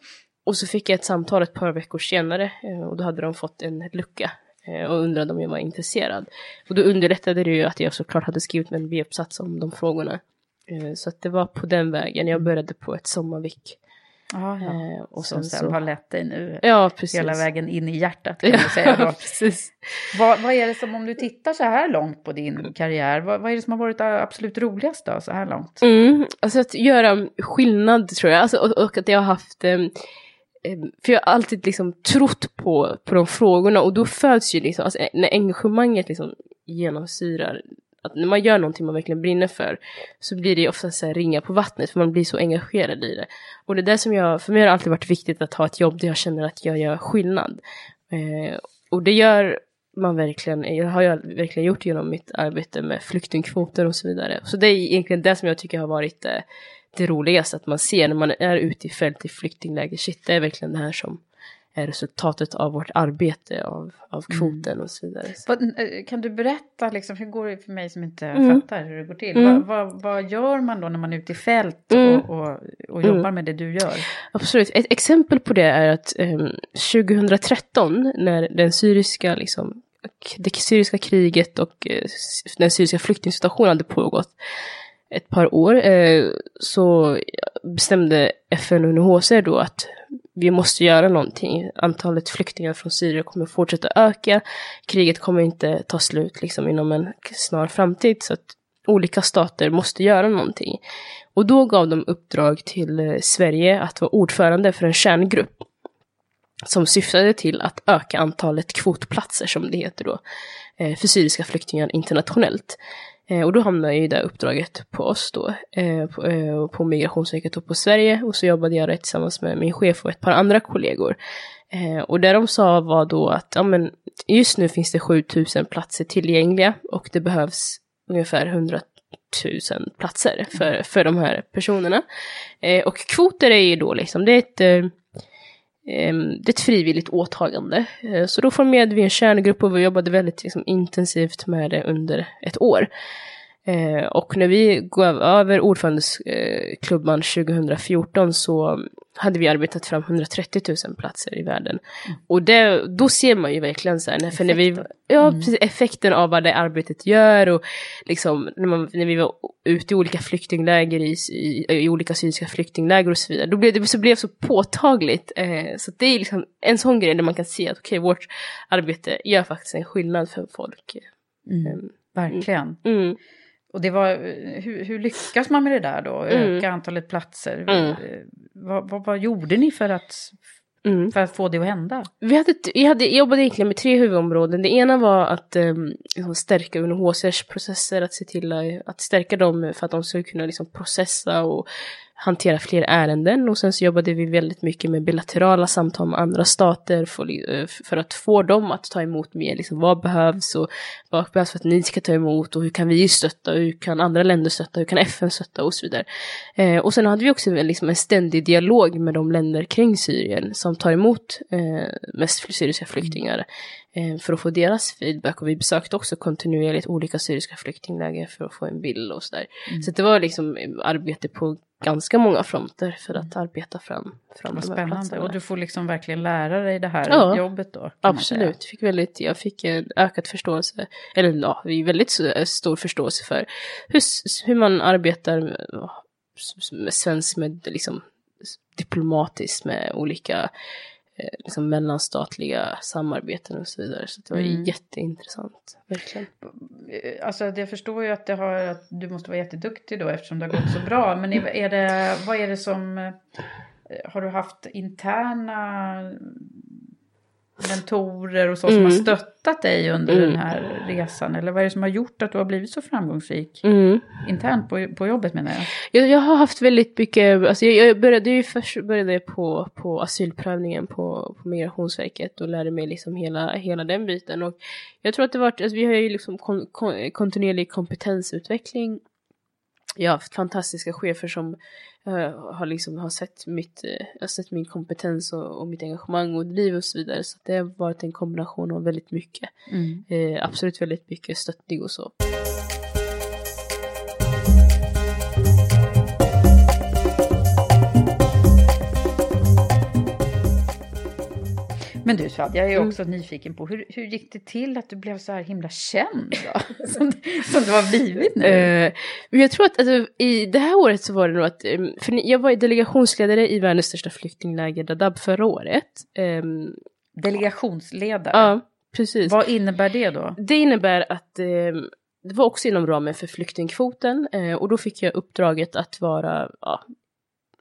och så fick jag ett samtal ett par veckor senare. Eh, och då hade de fått en lucka. Eh, och undrade om jag var intresserad. Och då underlättade det ju att jag såklart hade skrivit en biuppsats om de frågorna. Eh, så att det var på den vägen. Jag började på ett sommarvik. Aha, ja. eh, och som sen så... har lett dig nu ja, hela vägen in i hjärtat kan ja, man säga då. Precis. Vad, vad är det som, om du tittar så här långt på din karriär, vad, vad är det som har varit absolut roligast då, så här långt? Mm, alltså att göra skillnad tror jag, alltså, och, och att jag har haft eh, för jag har alltid liksom trott på, på de frågorna, och då föds ju liksom, alltså, när engagemanget liksom genomsyrar, att när man gör någonting man verkligen brinner för, så blir det ofta så här ringa på vattnet, för man blir så engagerad i det. Och det är det som jag, för mig har det alltid varit viktigt att ha ett jobb där jag känner att jag gör skillnad. Eh, och det gör man verkligen, jag har jag verkligen gjort genom mitt arbete med flyktingkvoter och så vidare. Så det är egentligen det som jag tycker har varit eh, det roligaste, att man ser när man är ute i fält i flyktingläger, shit, det är verkligen det här som är resultatet av vårt arbete, av, av kvoten mm. och så vidare. Vad, kan du berätta, liksom, hur går det för mig som inte mm. fattar hur det går till? Mm. Va, va, vad gör man då när man är ute i fält och, mm. och, och jobbar mm. med det du gör? Absolut. Ett exempel på det är att eh, tjugohundratretton, när den syriska, liksom, det syriska kriget och eh, den syriska flyktingsituationen hade pågått ett par år, eh, så bestämde F N och U N H C R då att vi måste göra någonting. Antalet flyktingar från Syrien kommer fortsätta öka. Kriget kommer inte ta slut liksom, inom en snar framtid. Så att olika stater måste göra någonting. Och då gav de uppdrag till Sverige att vara ordförande för en kärngrupp. som syftade till att öka antalet kvotplatser, som det heter då, för syriska flyktingar internationellt. Och då hamnade ju det uppdraget på oss då, på Migrationsverket och på Sverige. Och så jobbade jag där tillsammans med min chef och ett par andra kollegor. Och där de sa var då att ja, men just nu finns det sjutusen platser tillgängliga och det behövs ungefär hundratusen platser för, för de här personerna. Och kvoter är ju då liksom, det är ett... det är ett frivilligt åtagande. Så då formerade vi en kärngrupp och vi jobbade väldigt liksom intensivt med det under ett år. Och när vi gav över ordförandeklubban tjugofjorton så hade vi arbetat fram etthundratrettiotusen platser i världen. Mm. Och det, då ser man ju verkligen så här, när, för när vi, ja, mm. precis, effekten av vad det arbetet gör. Och liksom, när, man, när vi var ute i olika flyktingläger, i, i, i olika syriska flyktingläger och så vidare. Då blev det så, blev så påtagligt. Eh, så det är liksom en sån grej där man kan se att okej, vårt arbete gör faktiskt en skillnad för folk. Mm. Mm. Verkligen. Mm. Och det var, hur, hur lyckas man med det där då? Öka mm. antalet platser. Mm. Vad, vad, vad gjorde ni för att, mm. för att få det att hända? Vi hade, jag, hade, jag jobbade egentligen med tre huvudområden. Det ena var att um, liksom stärka U N H C R:s processer. Att se till att, att stärka dem för att de skulle kunna liksom processa och hantera fler ärenden. Och sen så jobbade vi väldigt mycket med bilaterala samtal med andra stater för, för att få dem att ta emot mer. Liksom, vad behövs och vad behövs för att ni ska ta emot och hur kan vi stötta, hur kan andra länder stötta, hur kan F N stötta och så vidare. Eh, och sen hade vi också liksom en ständig dialog med de länder kring Syrien som tar emot eh, mest syriska flyktingar eh, för att få deras feedback. Och vi besökte också kontinuerligt olika syriska flyktingläger för att få en bild och sådär. Mm. Så det var liksom arbete på ganska många fronter för att arbeta fram, fram de här platserna. Och du får liksom verkligen lära dig det här ja, jobbet då? Absolut. Fick väldigt, jag fick en ökad förståelse, eller ja, väldigt stor förståelse för hur, hur man arbetar svenskt med, med liksom, diplomatiskt med olika liksom, mellanstatliga samarbeten och så vidare. Så det var mm. jätteintressant. Verkligen. Alltså jag förstår ju att, det har, att du måste vara jätteduktig då eftersom det har gått så bra. Men är, är det, vad är det som... Har du haft interna mentorer och så mm. som har stöttat dig under mm. den här resan? Eller vad är det som har gjort att du har blivit så framgångsrik mm. internt på, på jobbet menar jag? jag? Jag har haft väldigt mycket... Alltså jag, jag började ju först började på, på asylprövningen på, på Migrationsverket och lärde mig liksom hela, hela den biten. Och jag tror att det varit... Alltså vi har ju liksom kon, kon, kontinuerlig kompetensutveckling. Jag har haft fantastiska chefer som uh, har, liksom, har sett, mitt, uh, har sett min kompetens och, och mitt engagemang och driv och så vidare. Så det har varit en kombination av väldigt mycket. Mm. Uh, absolut väldigt mycket stöttning och så. Men du Suad, jag är också mm. nyfiken på hur, hur gick det till att du blev så här himla känd då? som, som det har blivit nu. Uh, men jag tror att alltså, i det här året så var det nog att, um, för jag var delegationsledare i världens största flyktingläger Dadaab förra året. Um, delegationsledare? Ja, uh, precis. Vad innebär det då? Det innebär att um, det var också inom ramen för flyktingkvoten uh, och då fick jag uppdraget att vara... Uh,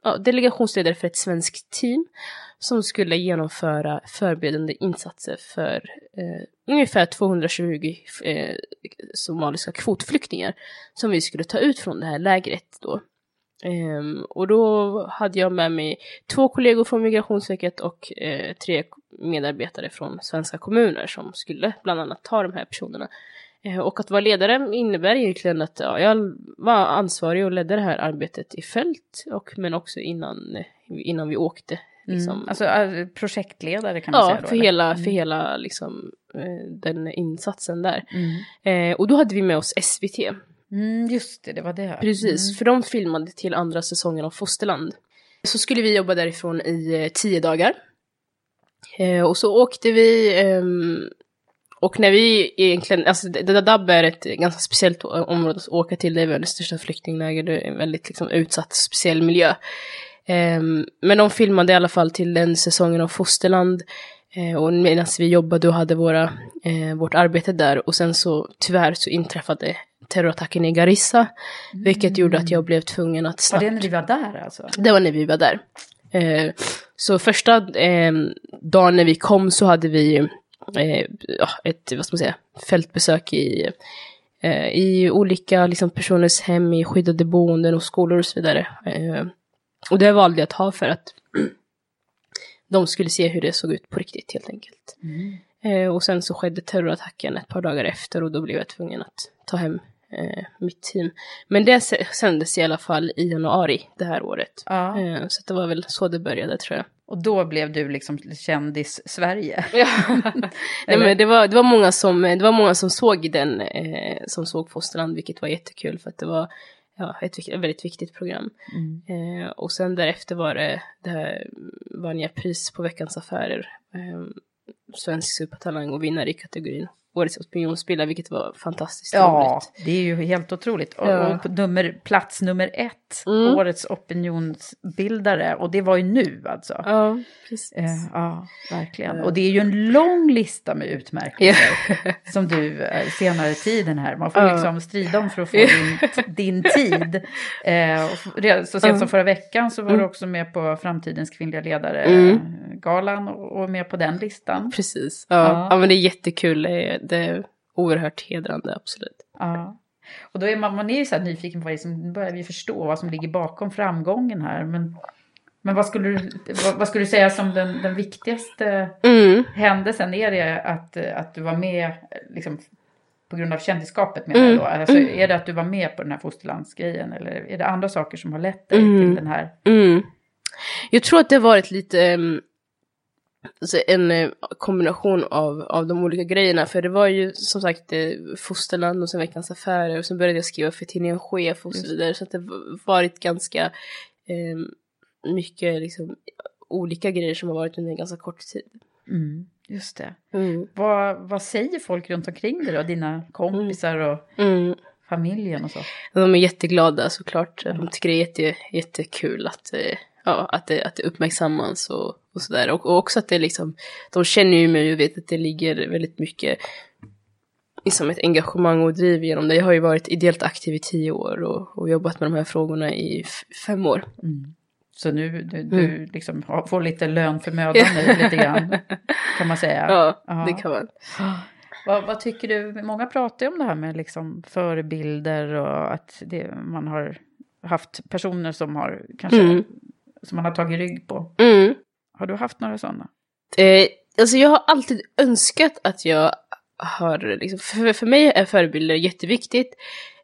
Ja, delegationsledare för ett svenskt team som skulle genomföra förberedande insatser för eh, ungefär tvåhundratjugo eh, somaliska kvotflyktingar som vi skulle ta ut från det här lägret då. Eh, och då hade jag med mig två kollegor från Migrationsverket och eh, tre medarbetare från svenska kommuner som skulle bland annat ta de här personerna. Och att vara ledare innebär egentligen att ja, jag var ansvarig och ledde det här arbetet i fält. Och, men också innan, innan vi åkte. Liksom. Mm. Alltså projektledare kan man ja, säga då? Ja, för hela, för hela liksom, den insatsen där. Mm. Eh, och då hade vi med oss S V T. Mm, just det, det var det här. Precis, mm. för de filmade till andra säsongen av Fosterland. Så skulle vi jobba därifrån i eh, tio dagar. Eh, och så åkte vi... Eh, Och när vi egentligen, alltså Dadaab är ett ganska speciellt område att åka till, det är världens största flyktingläger, det är en väldigt liksom, utsatt speciell miljö. Um, men de filmade i alla fall till den säsongen av Fosterland eh, och medan vi jobbade och hade våra, eh, vårt arbete där. Och sen så tyvärr så inträffade terrorattacken i Garissa, mm. vilket gjorde att jag blev tvungen att snabbt... Var det när vi var där alltså? Det var när vi var där. Eh, Så första eh, dagen när vi kom så hade vi eh, ett, vad ska man säga, fältbesök i, eh, i olika liksom, personers hem, i skyddade boenden och skolor och så vidare. Eh, och det valde jag att ha för att de skulle se hur det såg ut på riktigt helt enkelt. Mm. Eh, och sen så skedde terrorattacken ett par dagar efter och då blev jag tvungen att ta hem eh, mitt team. Men det sändes i alla fall i januari det här året. Ja. Eh, så det var väl så det började tror jag. Och då blev du liksom kändis Sverige. Ja. Nej, men det var det var många som det var många som såg den eh, som såg Fosterland, vilket var jättekul för att det var ja, ett, ett väldigt viktigt program. Mm. Eh, och sen därefter var det det här vann jag pris på Veckans affärer. Eh, svensk supertalang och vinnare i kategorin årets opinionsbildare, vilket var fantastiskt ja, roligt. Det är ju helt otroligt och, ja. och nummer, plats nummer ett mm. årets opinionsbildare och det var ju nu alltså ja, precis. Eh, ja, verkligen ja. Och det är ju en lång lista med utmärkelser ja. som du eh, senare tiden här, man får ja. liksom strida om för att få din, din tid eh, och så sent som förra veckan så var mm. du också med på Framtidens kvinnliga ledare mm. galan och, och med på den listan. Precis, ja, ja. ja men det är jättekul. Det är oerhört hedrande, absolut. Ja. Och då är man, man är ju så här nyfiken på det, som börjar vi förstå vad som ligger bakom framgången här. Men, men vad, skulle du, vad, vad skulle du säga som den, den viktigaste mm. händelsen är det att, att du var med liksom, på grund av kändiskapet menar jag då? Alltså, mm. är det att du var med på den här fosterlandsgrejen eller är det andra saker som har lett dig mm. till den här? Mm. Jag tror att det har varit lite... Um... Alltså en kombination av, av de olika grejerna. För det var ju som sagt Fosterland och sen Veckans affärer. Och sen började jag skriva för tidningen Chef och så vidare. Så att det varit ganska eh, mycket liksom, olika grejer som har varit under en ganska kort tid. Mm, just det. Mm. Vad, vad säger folk runt omkring dig då? Dina kompisar och... Mm. familjen och så. De är jätteglada såklart. De tycker det är jätte, jättekul att, ja, att, det, att det uppmärksammas och, och sådär. Och, och också att det liksom, de känner ju mig och vet att det ligger väldigt mycket liksom ett engagemang och driv genom det. Jag har ju varit ideellt aktiv i tio år och, och jobbat med de här frågorna i f- fem år. Mm. Så nu du, du mm. liksom får lite lön för mödan nu lite grann kan man säga. Ja, aha. Det kan man. Vad, vad tycker du, många pratar ju om det här med liksom förebilder och att det, man har haft personer som har kanske mm. som man har tagit rygg på. Mm. Har du haft några sådana? Eh, alltså jag har alltid önskat att jag har, liksom, för, för mig är förebilder jätteviktigt.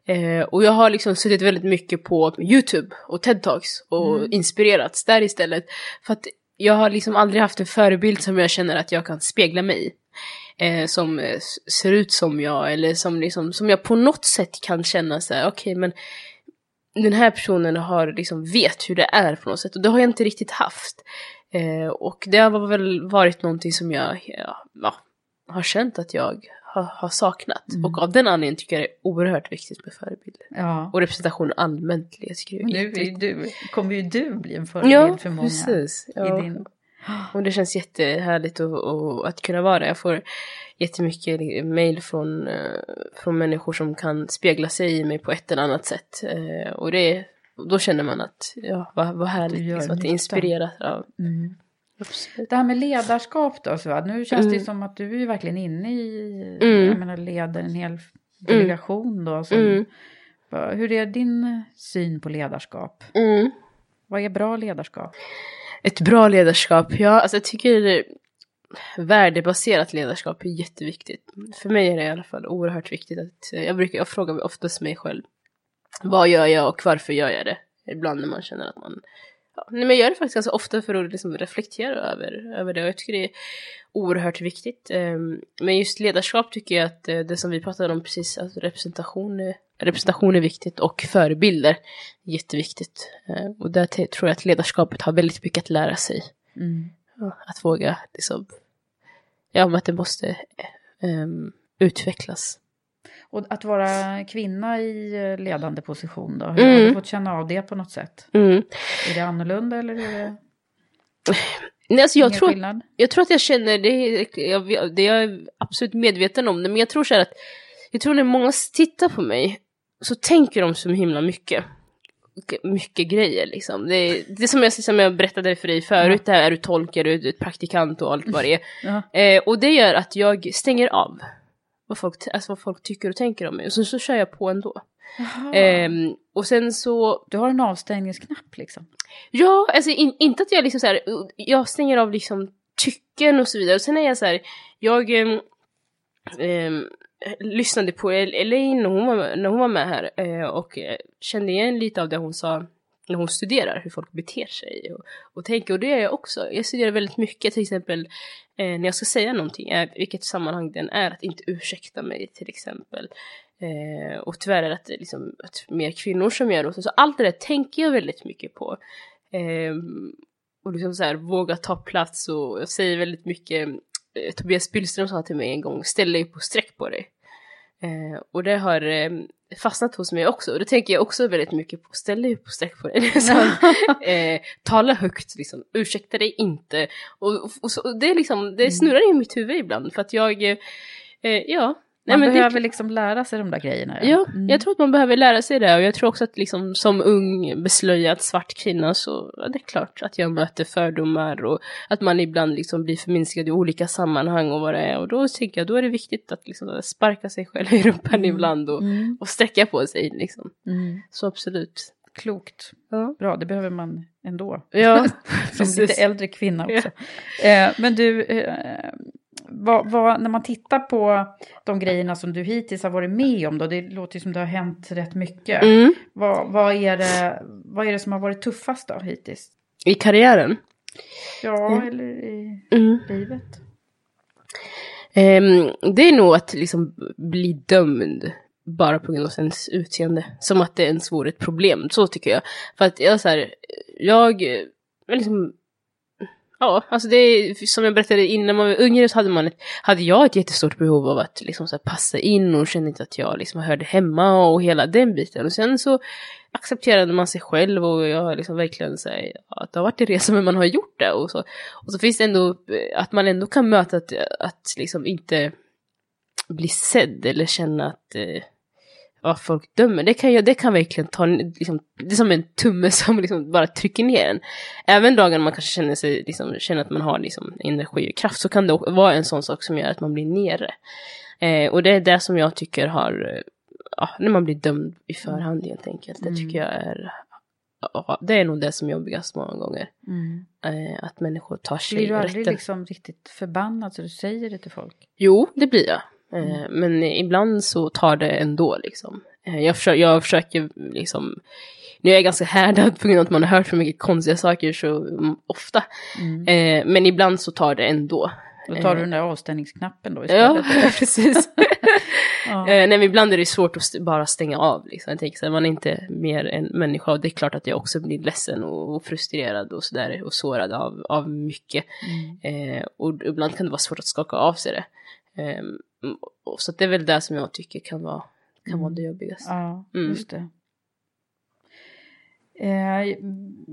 Eh, och jag har liksom suttit väldigt mycket på YouTube och TED-talks och mm. inspirerats där istället. För att jag har liksom aldrig haft en förebild som jag känner att jag kan spegla mig i. Eh, som eh, ser ut som jag eller som, liksom, som jag på något sätt kan känna så här, okej, okay, men den här personen har, liksom, vet hur det är på något sätt och det har jag inte riktigt haft eh, och det har väl varit någonting som jag ja, ja, har känt att jag har, har saknat mm. och av den anledningen tycker jag det är oerhört viktigt med förebilder ja. och representation allmänt. Jag tycker det är nu är du, kommer ju du bli en förebild ja, för många precis, ja. i din... Och det känns jättehärligt och, och att kunna vara det. Jag får jättemycket mejl från, från människor som kan spegla sig i mig på ett eller annat sätt. Och det, då känner man att ja, vad, vad härligt liksom, att det inspireras av. Mm. Det här med ledarskap då, Suad. Nu känns mm. det som att du är verkligen inne i, mm. jag menar, leder en hel delegation då. Som, mm. hur är din syn på ledarskap? Mm. Vad är bra ledarskap? Ett bra ledarskap, ja, alltså jag tycker värdebaserat ledarskap är jätteviktigt. För mig är det i alla fall oerhört viktigt att jag brukar jag frågar mig oftast mig själv. Vad gör jag och varför gör jag det? Ibland när man känner att man ja, nej, men jag gör det faktiskt ganska ofta för att liksom reflektera över över det och jag tycker det är oerhört viktigt. Men just ledarskap tycker jag att det som vi pratade om precis, alltså representation Representation är viktigt och förebilder är jätteviktigt. Och där t- tror jag att ledarskapet har väldigt mycket att lära sig. Mm. Att våga, liksom, ja, men att det måste um, utvecklas. Och att vara kvinna i ledande position då? Hur mm. har du fått känna av det på något sätt? Mm. Är det annorlunda eller är det... Nej, alltså jag, tror, jag tror att jag känner, det, jag, det jag är absolut medveten om det, men jag tror så här att jag tror när många tittar på mig så tänker de så himla mycket. mycket grejer liksom. Det är, det är som, jag, som jag berättade för dig förut, det här är du tolkar, du är praktikant och allt vad det är. Uh-huh. Eh, och det gör att jag stänger av vad folk, alltså vad folk tycker och tänker om mig. Och sen så kör jag på ändå. Eh, och sen så... Du har en avstängningsknapp liksom? Ja, alltså in, inte att jag liksom så här, jag stänger av liksom tycken och så vidare. Och sen är jag så här, jag... Eh, eh, lyssnade på Elaine när hon var, när hon var med här eh, och kände igen lite av det hon sa när hon studerar, hur folk beter sig och, och tänker, och det gör jag också. Jag studerar väldigt mycket, till exempel eh, när jag ska säga någonting, eh, vilket sammanhang den är, att inte ursäkta mig till exempel, eh, och tyvärr är det liksom, att mer kvinnor som gör det, så allt det där tänker jag väldigt mycket på, eh, och liksom så här, våga ta plats, och jag säger väldigt mycket. Tobias Billström sa till mig en gång, ställ dig på sträck på dig. Eh, och det har eh, fastnat hos mig också. Och det tänker jag också väldigt mycket på, ställ dig på sträck på dig. Så, eh, tala högt, liksom. Ursäkta dig inte. Och, och, och, så, och det, liksom, det snurrar i mitt huvud ibland. För att jag, eh, ja. Man nej, men behöver det, liksom lära sig de där grejerna. Ja, ja mm. Jag tror att man behöver lära sig det. Och jag tror också att liksom, som ung beslöjad svart kvinna, så ja, det är klart att jag möter fördomar. Och att man ibland liksom blir förminskad i olika sammanhang och vad det är. Och då tänker jag, då är det viktigt att liksom sparka sig själv i rumpan mm. ibland. Och, mm. och sträcka på sig liksom. Mm. Så absolut. Klokt. Ja. Bra, det behöver man ändå. Ja, som lite äldre kvinna också. Ja. Eh, men du... Eh, Vad, vad, när man tittar på de grejerna som du hittills har varit med om då, det låter ju som det har hänt rätt mycket. Mm. Vad, vad, är det, vad är det som har varit tuffast då hittills? I karriären? Ja, mm. eller i mm. livet? Um, det är nog att liksom bli dömd bara på grund av ens utseende. Som att det ens vore ett problem, så tycker jag. För att jag så här, jag liksom... Ja, alltså det är, som jag berättade innan man var yngre, så hade, man ett, hade jag ett jättestort behov av att liksom så här passa in och kände inte att jag liksom hörde hemma och hela den biten. Och sen så accepterade man sig själv, och jag har liksom verkligen så här, att det har varit en resa men man har gjort det. Och så, och så finns det ändå att man ändå kan möta att, att liksom inte bli sedd eller känna att... Ja, folk dömer. Det kan, jag, det kan verkligen ta liksom, det är som en tumme som liksom bara trycker ner en. Även dagen man kanske känner, sig, liksom, känner att man har liksom, energi och kraft, så kan det vara en sån sak som gör att man blir nere. Eh, och det är det som jag tycker har... Ja, när man blir dömd i förhand helt enkelt. Det tycker jag är... Ja, det är nog det som jobbigast många gånger. Mm. Eh, att människor tar sig... Blir du aldrig liksom riktigt förbannad så du säger det till folk? Jo, det blir jag. Mm. Men ibland så tar det ändå liksom. Jag försöker, jag försöker liksom, nu är jag ganska härdad på grund av att man har hört för mycket konstiga saker så ofta. Mm. Men ibland så tar det ändå. Då tar du den där avstängningsknappen då istället. Ja, precis. ja. Nej, men ibland är det svårt att bara stänga av. Liksom. Jag tänker så här, man är inte mer en människa. Och det är klart att jag också blir ledsen och frustrerad och, så där, och sårad av, av mycket. Mm. Och ibland kan det vara svårt att skaka av sig det. Så det är väl det som jag tycker kan vara, kan vara det jobbigaste. Ja, just det. Eh,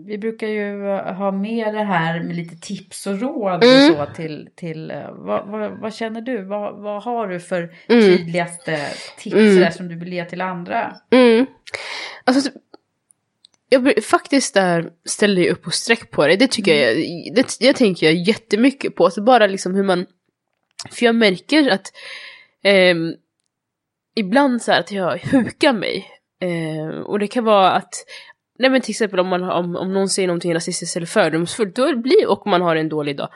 vi brukar ju ha med det här med lite tips och råd mm. och så till, till vad, vad, vad känner du? Vad, vad har du för mm. tydligaste tips mm. där som du vill ge till andra? Mm. Alltså, jag faktiskt där ställer jag upp och sträck på det. Det tycker mm. jag, det, jag tänker jag jättemycket på. Så bara liksom hur man... För jag märker att eh, ibland så här att jag hukar mig. Eh, och det kan vara att, nej men till exempel om, man, om, om någon säger någonting rasistiskt eller fördomsfullt, då blir, och man har en dålig dag,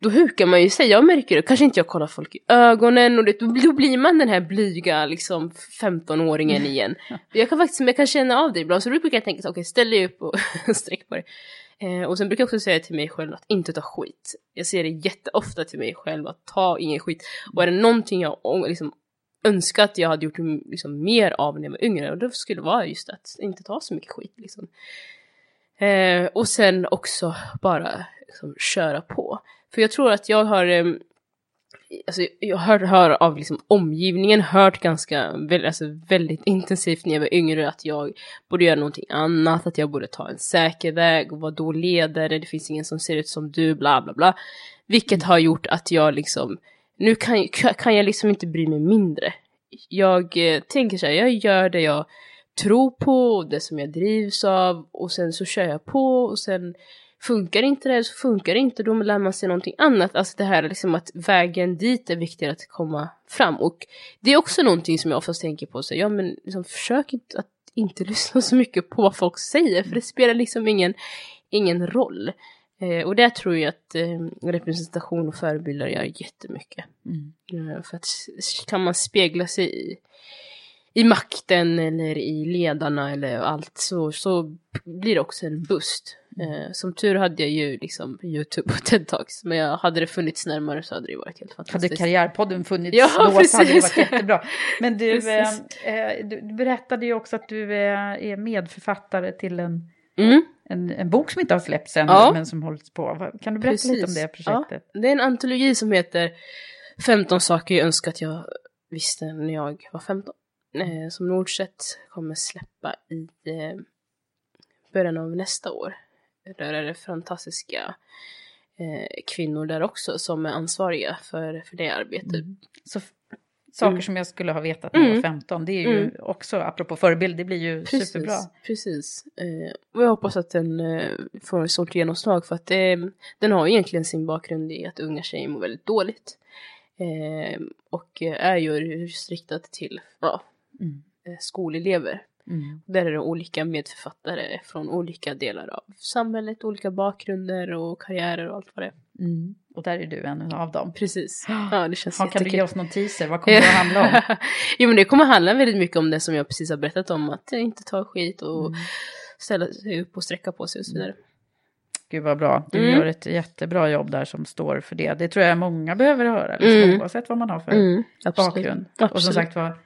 då hukar man ju sig. Jag märker det, kanske inte jag kollar folk i ögonen, och det, då blir man den här blyga liksom femtonåringen igen. Jag kan faktiskt, jag kan känna av det ibland, så då brukar jag tänka så, okej, okay, ställ dig upp och sträck på dig. Eh, och sen brukar jag också säga till mig själv att inte ta skit. Jag ser det jätteofta till mig själv att ta ingen skit. Och är det någonting jag liksom, önskar att jag hade gjort liksom, mer av när jag var yngre, och det skulle vara just att inte ta så mycket skit liksom. eh, Och sen också bara liksom, köra på. För jag tror att jag har eh, alltså, jag hör, hör av liksom, omgivningen, hört ganska väl, alltså, väldigt intensivt när jag var yngre att jag borde göra någonting annat, att jag borde ta en säker väg och vara då ledare, det finns ingen som ser ut som du, bla bla bla, vilket har gjort att jag liksom nu kan, kan jag liksom inte bry mig mindre. Jag eh, tänker så här, jag gör det jag tror på och det som jag drivs av, och sen så kör jag på, och sen funkar inte det så funkar det inte, då lär man sig någonting annat. Alltså det här liksom att vägen dit är viktigare att komma fram, och det är också någonting som jag oftast tänker på, så ja men liksom, försök inte att inte lyssna så mycket på vad folk säger, för det spelar liksom ingen, ingen roll. Eh, och där tror jag att eh, representation och förebilder gör jättemycket. Mm. Eh, för att kan man spegla sig i, i makten eller i ledarna eller allt, så, så blir det också en boost. Eh, som tur hade jag ju liksom YouTube och TED Talks, men jag hade det funnits närmare så hade det varit helt fantastiskt. Hade Karriärpodden funnits ja, då precis. Så hade det varit jättebra. Men du, eh, du berättade ju också att du eh, är medförfattare till en... Mm. En, en bok som inte har släppts än, ja. Men som hålls på. Kan du berätta Precis. lite om det projektet? Ja. Det är en antologi som heter femton saker jag önskar att jag visste när jag var femton. Eh, som Nordsrätt kommer släppa i eh, början av nästa år. Där är det fantastiska eh, kvinnor där också som är ansvariga för, för det arbetet. Mm. Så saker mm. som jag skulle ha vetat när jag var femton. Det är ju mm. också, apropå förebild, det blir ju precis, superbra. Precis. Eh, och jag hoppas att den eh, får en stort genomslag. För att eh, den har ju egentligen sin bakgrund i att unga tjejer mår väldigt dåligt. Eh, och är ju just riktat till ja, mm. skolelever. Mm. Där är det olika medförfattare från olika delar av samhället. Olika bakgrunder och karriärer och allt vad det är. Mm. Och där är du en av dem. Precis. Ja, det känns ja, kan du ge oss någon teaser? Vad kommer det att handla om? Jo, men det kommer handla väldigt mycket om det som jag precis har berättat om. Att inte ta skit och mm. ställa sig upp och sträcka på sig och så vidare. Gud vad bra. Du mm. gör ett jättebra jobb där som står för det. Det tror jag många behöver höra. Liksom, mm. oavsett vad man har för mm. bakgrund. Absolut. Och som sagt var...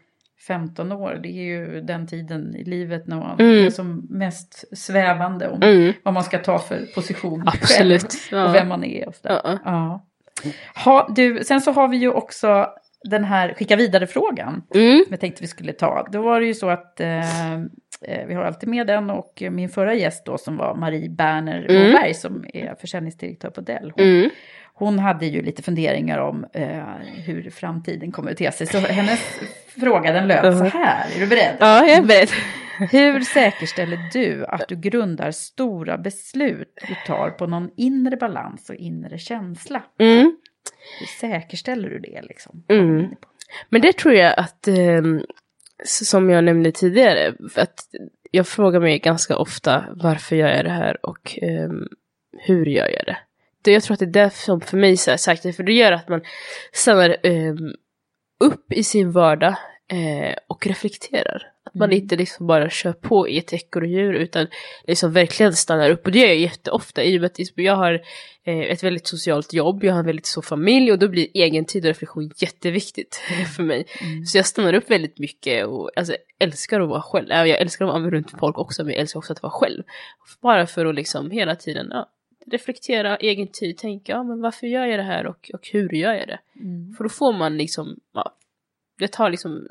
femton år, det är ju den tiden i livet när man mm. är som mest svävande om mm. vad man ska ta för position. Absolut. Ja. Och vem man är och sådär. Uh-uh. Ja. Ha, du, sen så har vi ju också den här skicka vidare-frågan mm. som jag tänkte vi skulle ta. Då var det ju så att eh, vi har alltid med den, och min förra gäst då som var Marie Berner-Oberg mm. som är försäljningsdirektör på Dell. Hon, mm. hon hade ju lite funderingar om eh, hur framtiden kommer att te sig. Så hennes fråga den löd så här. Är du beredd? Ja, jag är beredd. Hur säkerställer du att du grundar stora beslut du tar på någon inre balans och inre känsla? Mm. Hur säkerställer du det liksom? Mm. Men det tror jag att, eh, som jag nämnde tidigare, att jag frågar mig ganska ofta varför jag gör det här och eh, hur jag gör det. Det, jag tror att det är det som för mig är säkert, för det gör att man stannar eh, upp i sin vardag eh, och reflekterar. Att man mm. inte liksom bara kör på i ett ekorrdjur, utan liksom verkligen stannar upp. Och det gör jag jätteofta i och med att jag har eh, ett väldigt socialt jobb, jag har en väldigt stor familj, och då blir egen tid och reflektion jätteviktigt för mig. Mm. Så jag stannar upp väldigt mycket och alltså, älskar att vara själv. Jag älskar att vara runt folk också, men jag älskar också att vara själv. Bara för att liksom hela tiden... Ja, reflektera egen tid, tänka ja, men varför gör jag det här och, och hur gör jag det? Mm. För då får man liksom ja, det tar liksom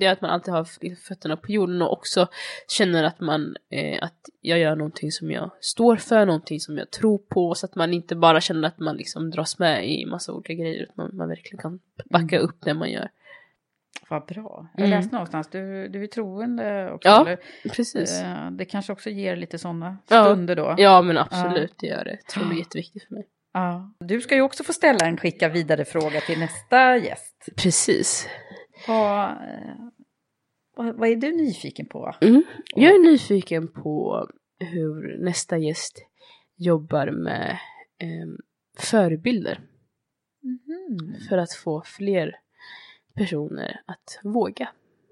det är att man alltid har fötterna på jorden och också känner att man eh, att jag gör någonting som jag står för, någonting som jag tror på, så att man inte bara känner att man liksom dras med i massa olika grejer, utan man, man verkligen kan backa upp det man gör. Vad bra. Jag läste mm. någonstans. Du, du är troende också. Ja, eller? Precis. Det kanske också ger lite sådana stunder då. Ja, men absolut. Ja. Det gör det. Jag tror det är jätteviktigt för mig. Ja. Du ska ju också få ställa en skicka vidare fråga till nästa gäst. Precis. Vad, vad, vad är du nyfiken på? Mm. Jag är nyfiken på hur nästa gäst jobbar med eh, förebilder. Mm. För att få fler personer att våga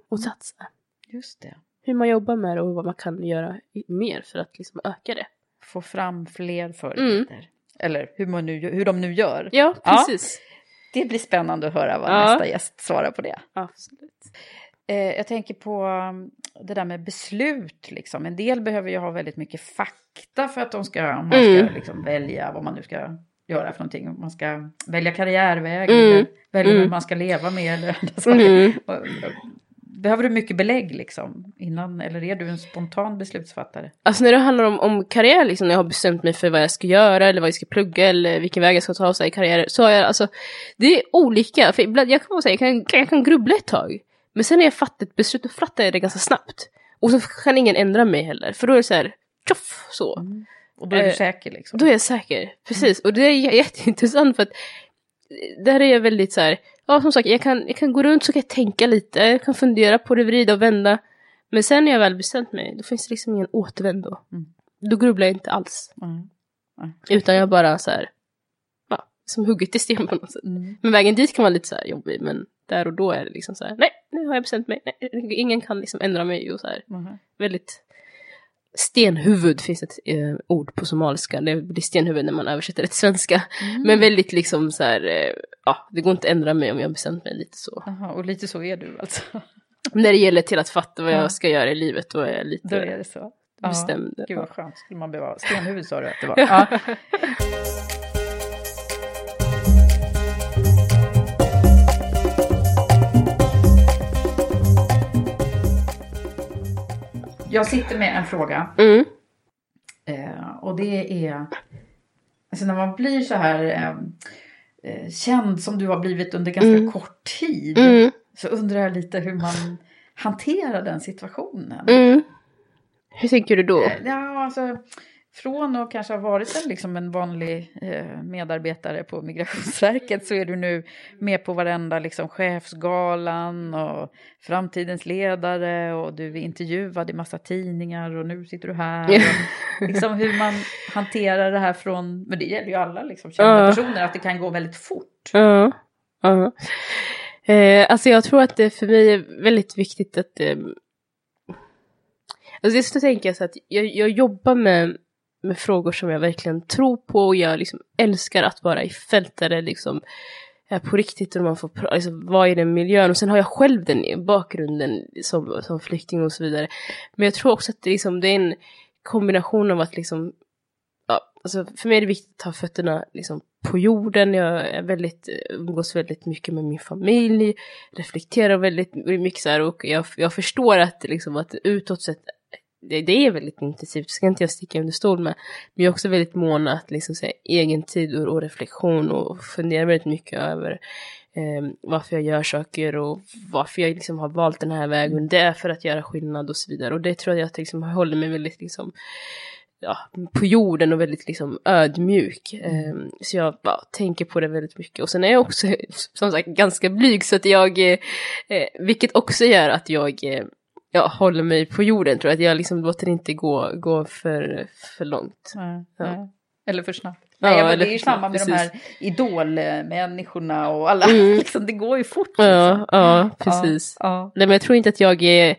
och satsa. Just det. Hur man jobbar med det och vad man kan göra mer för att liksom öka det. Få fram fler förebilder. Mm. Eller hur, man nu, hur de nu gör. Ja, precis. Ja. Det blir spännande att höra vad ja. nästa gäst svarar på det. Absolut. Eh, jag tänker på det där med beslut. Liksom. En del behöver ju ha väldigt mycket fakta för att de ska, om man mm. ska liksom välja vad man nu ska... göra för någonting. Man ska välja karriärväg. Mm. Eller välja mm. hur man ska leva med. Eller andra saker. Mm. Behöver du mycket belägg liksom innan? Eller är du en spontan beslutsfattare? Alltså när det handlar om, om karriär. Liksom, när jag har bestämt mig för vad jag ska göra. Eller vad jag ska plugga. Eller vilken väg jag ska ta sig i karriär. Så har jag alltså. Det är olika. För ibland, jag kan säga. Jag kan, jag kan grubbla ett tag. Men sen när jag fattat beslutet. Fattar jag det ganska snabbt. Och så kan ingen ändra mig heller. För då är det så här, tjoff, så. Mm. Och då är du eh, säker liksom. Då är jag säker, precis. Mm. Och det är jätteintressant för att där är jag väldigt så här, ja som sagt, jag kan, jag kan gå runt så kan jag tänka lite. Jag kan fundera på det, vrida och vända. Men sen när jag väl bestämt mig, då finns det liksom ingen återvändo. Mm. Då grubblar jag inte alls. Mm. Mm. Utan jag bara så här, ja, som hugget i sten på något sätt. Mm. Men vägen dit kan vara lite så här jobbig, men där och då är det liksom så här, nej, nu har jag bestämt mig. Nej, ingen kan liksom ändra mig och så här. Mm. Väldigt stenhuvud finns ett eh, ord på somaliska. Det blir stenhuvud när man översätter det till svenska. Mm. Men väldigt liksom så här, eh, ja, det går inte att ändra mig om jag har bestämt mig lite så. Aha, och lite så är du alltså. När det gäller till att fatta vad jag ska göra i livet, då är jag lite då är det så. Bestämd. Ja, gud vad skönt, skulle man behöva stenhuvud sa du att det var. Ja. Jag sitter med en fråga. Mm. Eh, och det är, alltså när man blir så här eh, känd som du har blivit under ganska mm. kort tid. Mm. Så undrar jag lite hur man hanterar den situationen. Mm. Hur tänker du då? Ja, alltså från att kanske ha varit en, liksom en vanlig eh, medarbetare på Migrationsverket så är du nu med på varenda liksom, chefsgalan och Framtidens ledare och du är intervjuad i massa tidningar och nu sitter du här. Och, liksom, hur man hanterar det här från, men det gäller ju alla liksom, kända uh. personer att det kan gå väldigt fort. Ja, uh. uh. Eh, alltså jag tror att det för mig är väldigt viktigt att eh, alltså just att tänka så att jag, jag jobbar med, med frågor som jag verkligen tror på och jag liksom älskar att vara i fält där det liksom är på riktigt och man får pra- liksom, vara i den miljön och sen har jag själv den i bakgrunden som, som flykting och så vidare, men jag tror också att det, liksom, det är en kombination av att liksom ja, alltså för mig är det viktigt att ha fötterna liksom på jorden, jag är väldigt, umgås väldigt mycket med min familj, reflekterar väldigt mycket så här, och jag, jag förstår att, liksom, att utåt sett det, det är väldigt intensivt, det ska inte jag sticka under stol med, men jag är också väldigt måna att liksom, säga, egen tid och, och reflektion och fundera väldigt mycket över eh, varför jag gör saker och varför jag liksom, har valt den här vägen, det är för att göra skillnad och så vidare, och det tror jag att jag liksom, håller mig väldigt liksom ja, på jorden och väldigt liksom ödmjuk. Mm. Så jag bara tänker på det väldigt mycket. Och sen är jag också som sagt ganska blyg så att jag, eh, vilket också gör att jag, eh, jag håller mig på jorden tror jag. Att jag liksom låter inte gå, gå för, för långt. Mm. Ja. Eller för snabbt. Nej, ja, men det är ju samma med precis. De här idolmänniskorna och alla. Mm. Liksom, det går ju fort. Liksom. Ja, ja, precis. Ja, ja. Nej, men jag tror inte att jag är...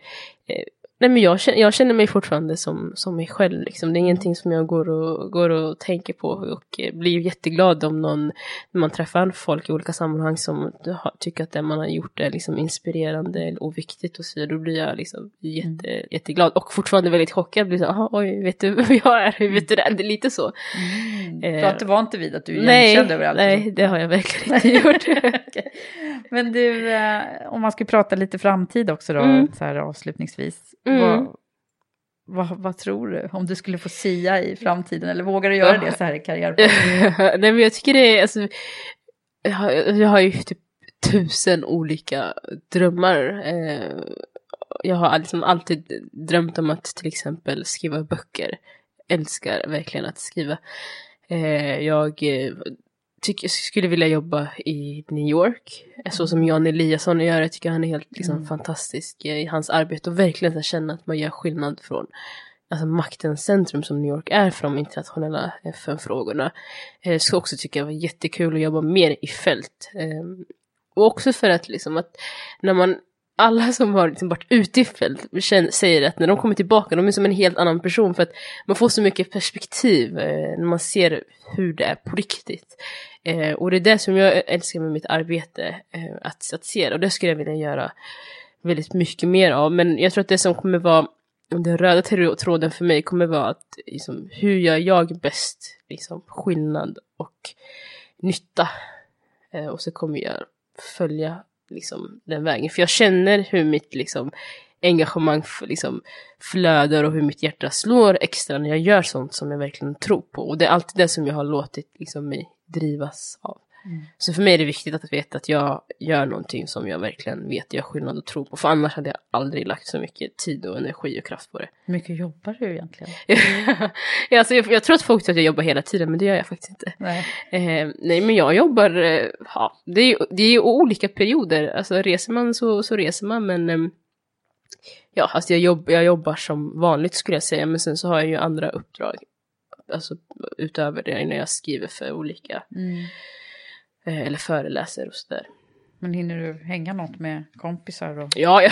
Eh, Nej, men jag känner, jag känner mig fortfarande som, som mig själv. Liksom. Det är ingenting som jag går och, går och tänker på. Och blir jätteglad om någon, när man träffar folk i olika sammanhang som tycker att det man har gjort är liksom inspirerande och viktigt. Och så, då blir jag liksom jätte, mm. jätteglad. Och fortfarande väldigt chockad. Blir så här, oj, vet du vem jag är? Hur vet du det? Det är lite så. Mm. Eh, så att du var inte vid att du igenkände överallt? Nej, det har jag verkligen inte gjort. Okay. Men du, eh, om man ska prata lite framtid också då, mm. så här avslutningsvis. Mm. Vad, vad, vad tror du? Om du skulle få sia i framtiden eller vågar du göra det så här i karriärpodden? Nej, men jag tycker det är alltså, jag, har, jag har ju typ tusen olika drömmar. Jag har liksom alltid drömt om att till exempel skriva böcker. Jag älskar verkligen att skriva. Jag tycker, skulle vilja jobba i New York. Så som Jan Eliasson gör. Jag tycker han är helt liksom, mm. fantastisk i hans arbete. Och verkligen att känna att man gör skillnad från alltså, maktens centrum som New York är. Från de internationella F N-frågorna. Eh, så också tycker jag var jättekul att jobba mer i fält. Eh, och också för att, liksom, att när man... Alla som har liksom varit ute i fält säger att när de kommer tillbaka, de är som en helt annan person för att man får så mycket perspektiv eh, när man ser hur det är på riktigt. Eh, och det är det som jag älskar med mitt arbete, eh, att, att se det. Och det skulle jag vilja göra väldigt mycket mer av. Men jag tror att det som kommer vara, den röda tråden för mig kommer vara att liksom, hur gör jag bäst liksom, skillnad och nytta. Eh, och så kommer jag följa liksom den vägen, för jag känner hur mitt liksom engagemang för, liksom, flödar och hur mitt hjärta slår extra när jag gör sånt som jag verkligen tror på, och det är alltid det som jag har låtit liksom mig drivas av. Mm. Så för mig är det viktigt att veta att jag gör någonting som jag verkligen vet jag skillnad och tror på. För annars hade jag aldrig lagt så mycket tid och energi och kraft på det. Hur mycket jobbar du egentligen? ja, alltså, jag, jag tror att folk tror att jag jobbar hela tiden, men det gör jag faktiskt inte. Nej, eh, nej men jag jobbar, ja, det är ju det är olika perioder. Alltså reser man så, så reser man, men... Eh, Ja, alltså jag, jobb, jag jobbar som vanligt skulle jag säga. Men sen så har jag ju andra uppdrag. Alltså utöver det när jag skriver för olika. Mm. Eh, eller föreläser och sådär. Men hinner du hänga något med kompisar då? Ja, ja.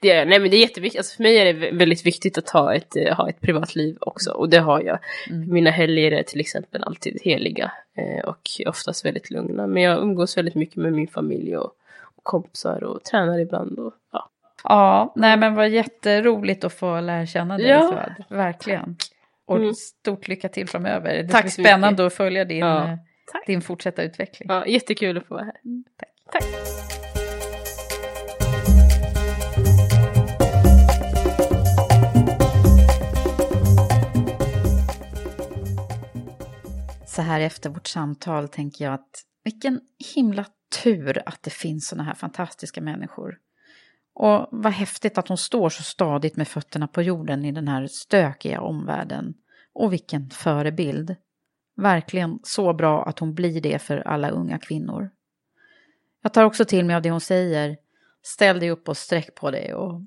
det, är, nej, men det är jätteviktigt. Alltså för mig är det väldigt viktigt att ha ett, ha ett privatliv också. Och det har jag. Mm. Mina helger är till exempel alltid heliga. Eh, och oftast väldigt lugna. Men jag umgås väldigt mycket med min familj och, och kompisar. Och tränar ibland och ja. Ja, nej men vad jätteroligt att få lära känna dig, ja. Suad. Verkligen. Och mm. stort lycka till framöver. Det Tack blir spännande mycket. Att följa din, ja. din fortsatta utveckling. Ja, jättekul att få vara här. Mm. Tack. Tack. Så här efter vårt samtal tänker jag att vilken himla tur att det finns såna här fantastiska människor. Och vad häftigt att hon står så stadigt med fötterna på jorden i den här stökiga omvärlden. Och vilken förebild. Verkligen så bra att hon blir det för alla unga kvinnor. Jag tar också till mig av det hon säger. Ställ dig upp och sträck på dig. Och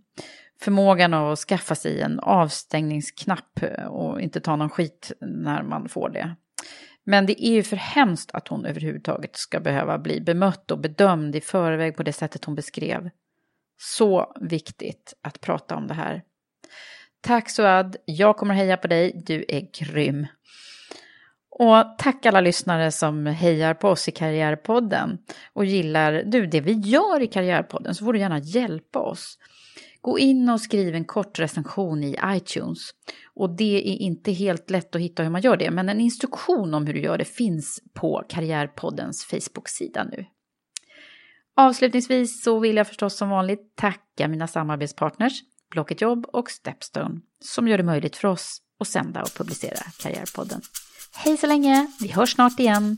förmågan att skaffa sig en avstängningsknapp och inte ta någon skit när man får det. Men det är ju för hemskt att hon överhuvudtaget ska behöva bli bemött och bedömd i förväg på det sättet hon beskrev. Så viktigt att prata om det här. Tack Suad, jag kommer heja på dig, du är grym. Och tack alla lyssnare som hejar på oss i Karriärpodden. Och gillar du det vi gör i Karriärpodden så får du gärna hjälpa oss. Gå in och skriv en kort recension i iTunes. Och det är inte helt lätt att hitta hur man gör det. Men en instruktion om hur du gör det finns på Karriärpoddens Facebook-sida nu. Avslutningsvis så vill jag förstås som vanligt tacka mina samarbetspartners Blocketjobb och Stepstone som gör det möjligt för oss att sända och publicera Karriärpodden. Hej så länge, vi hörs snart igen!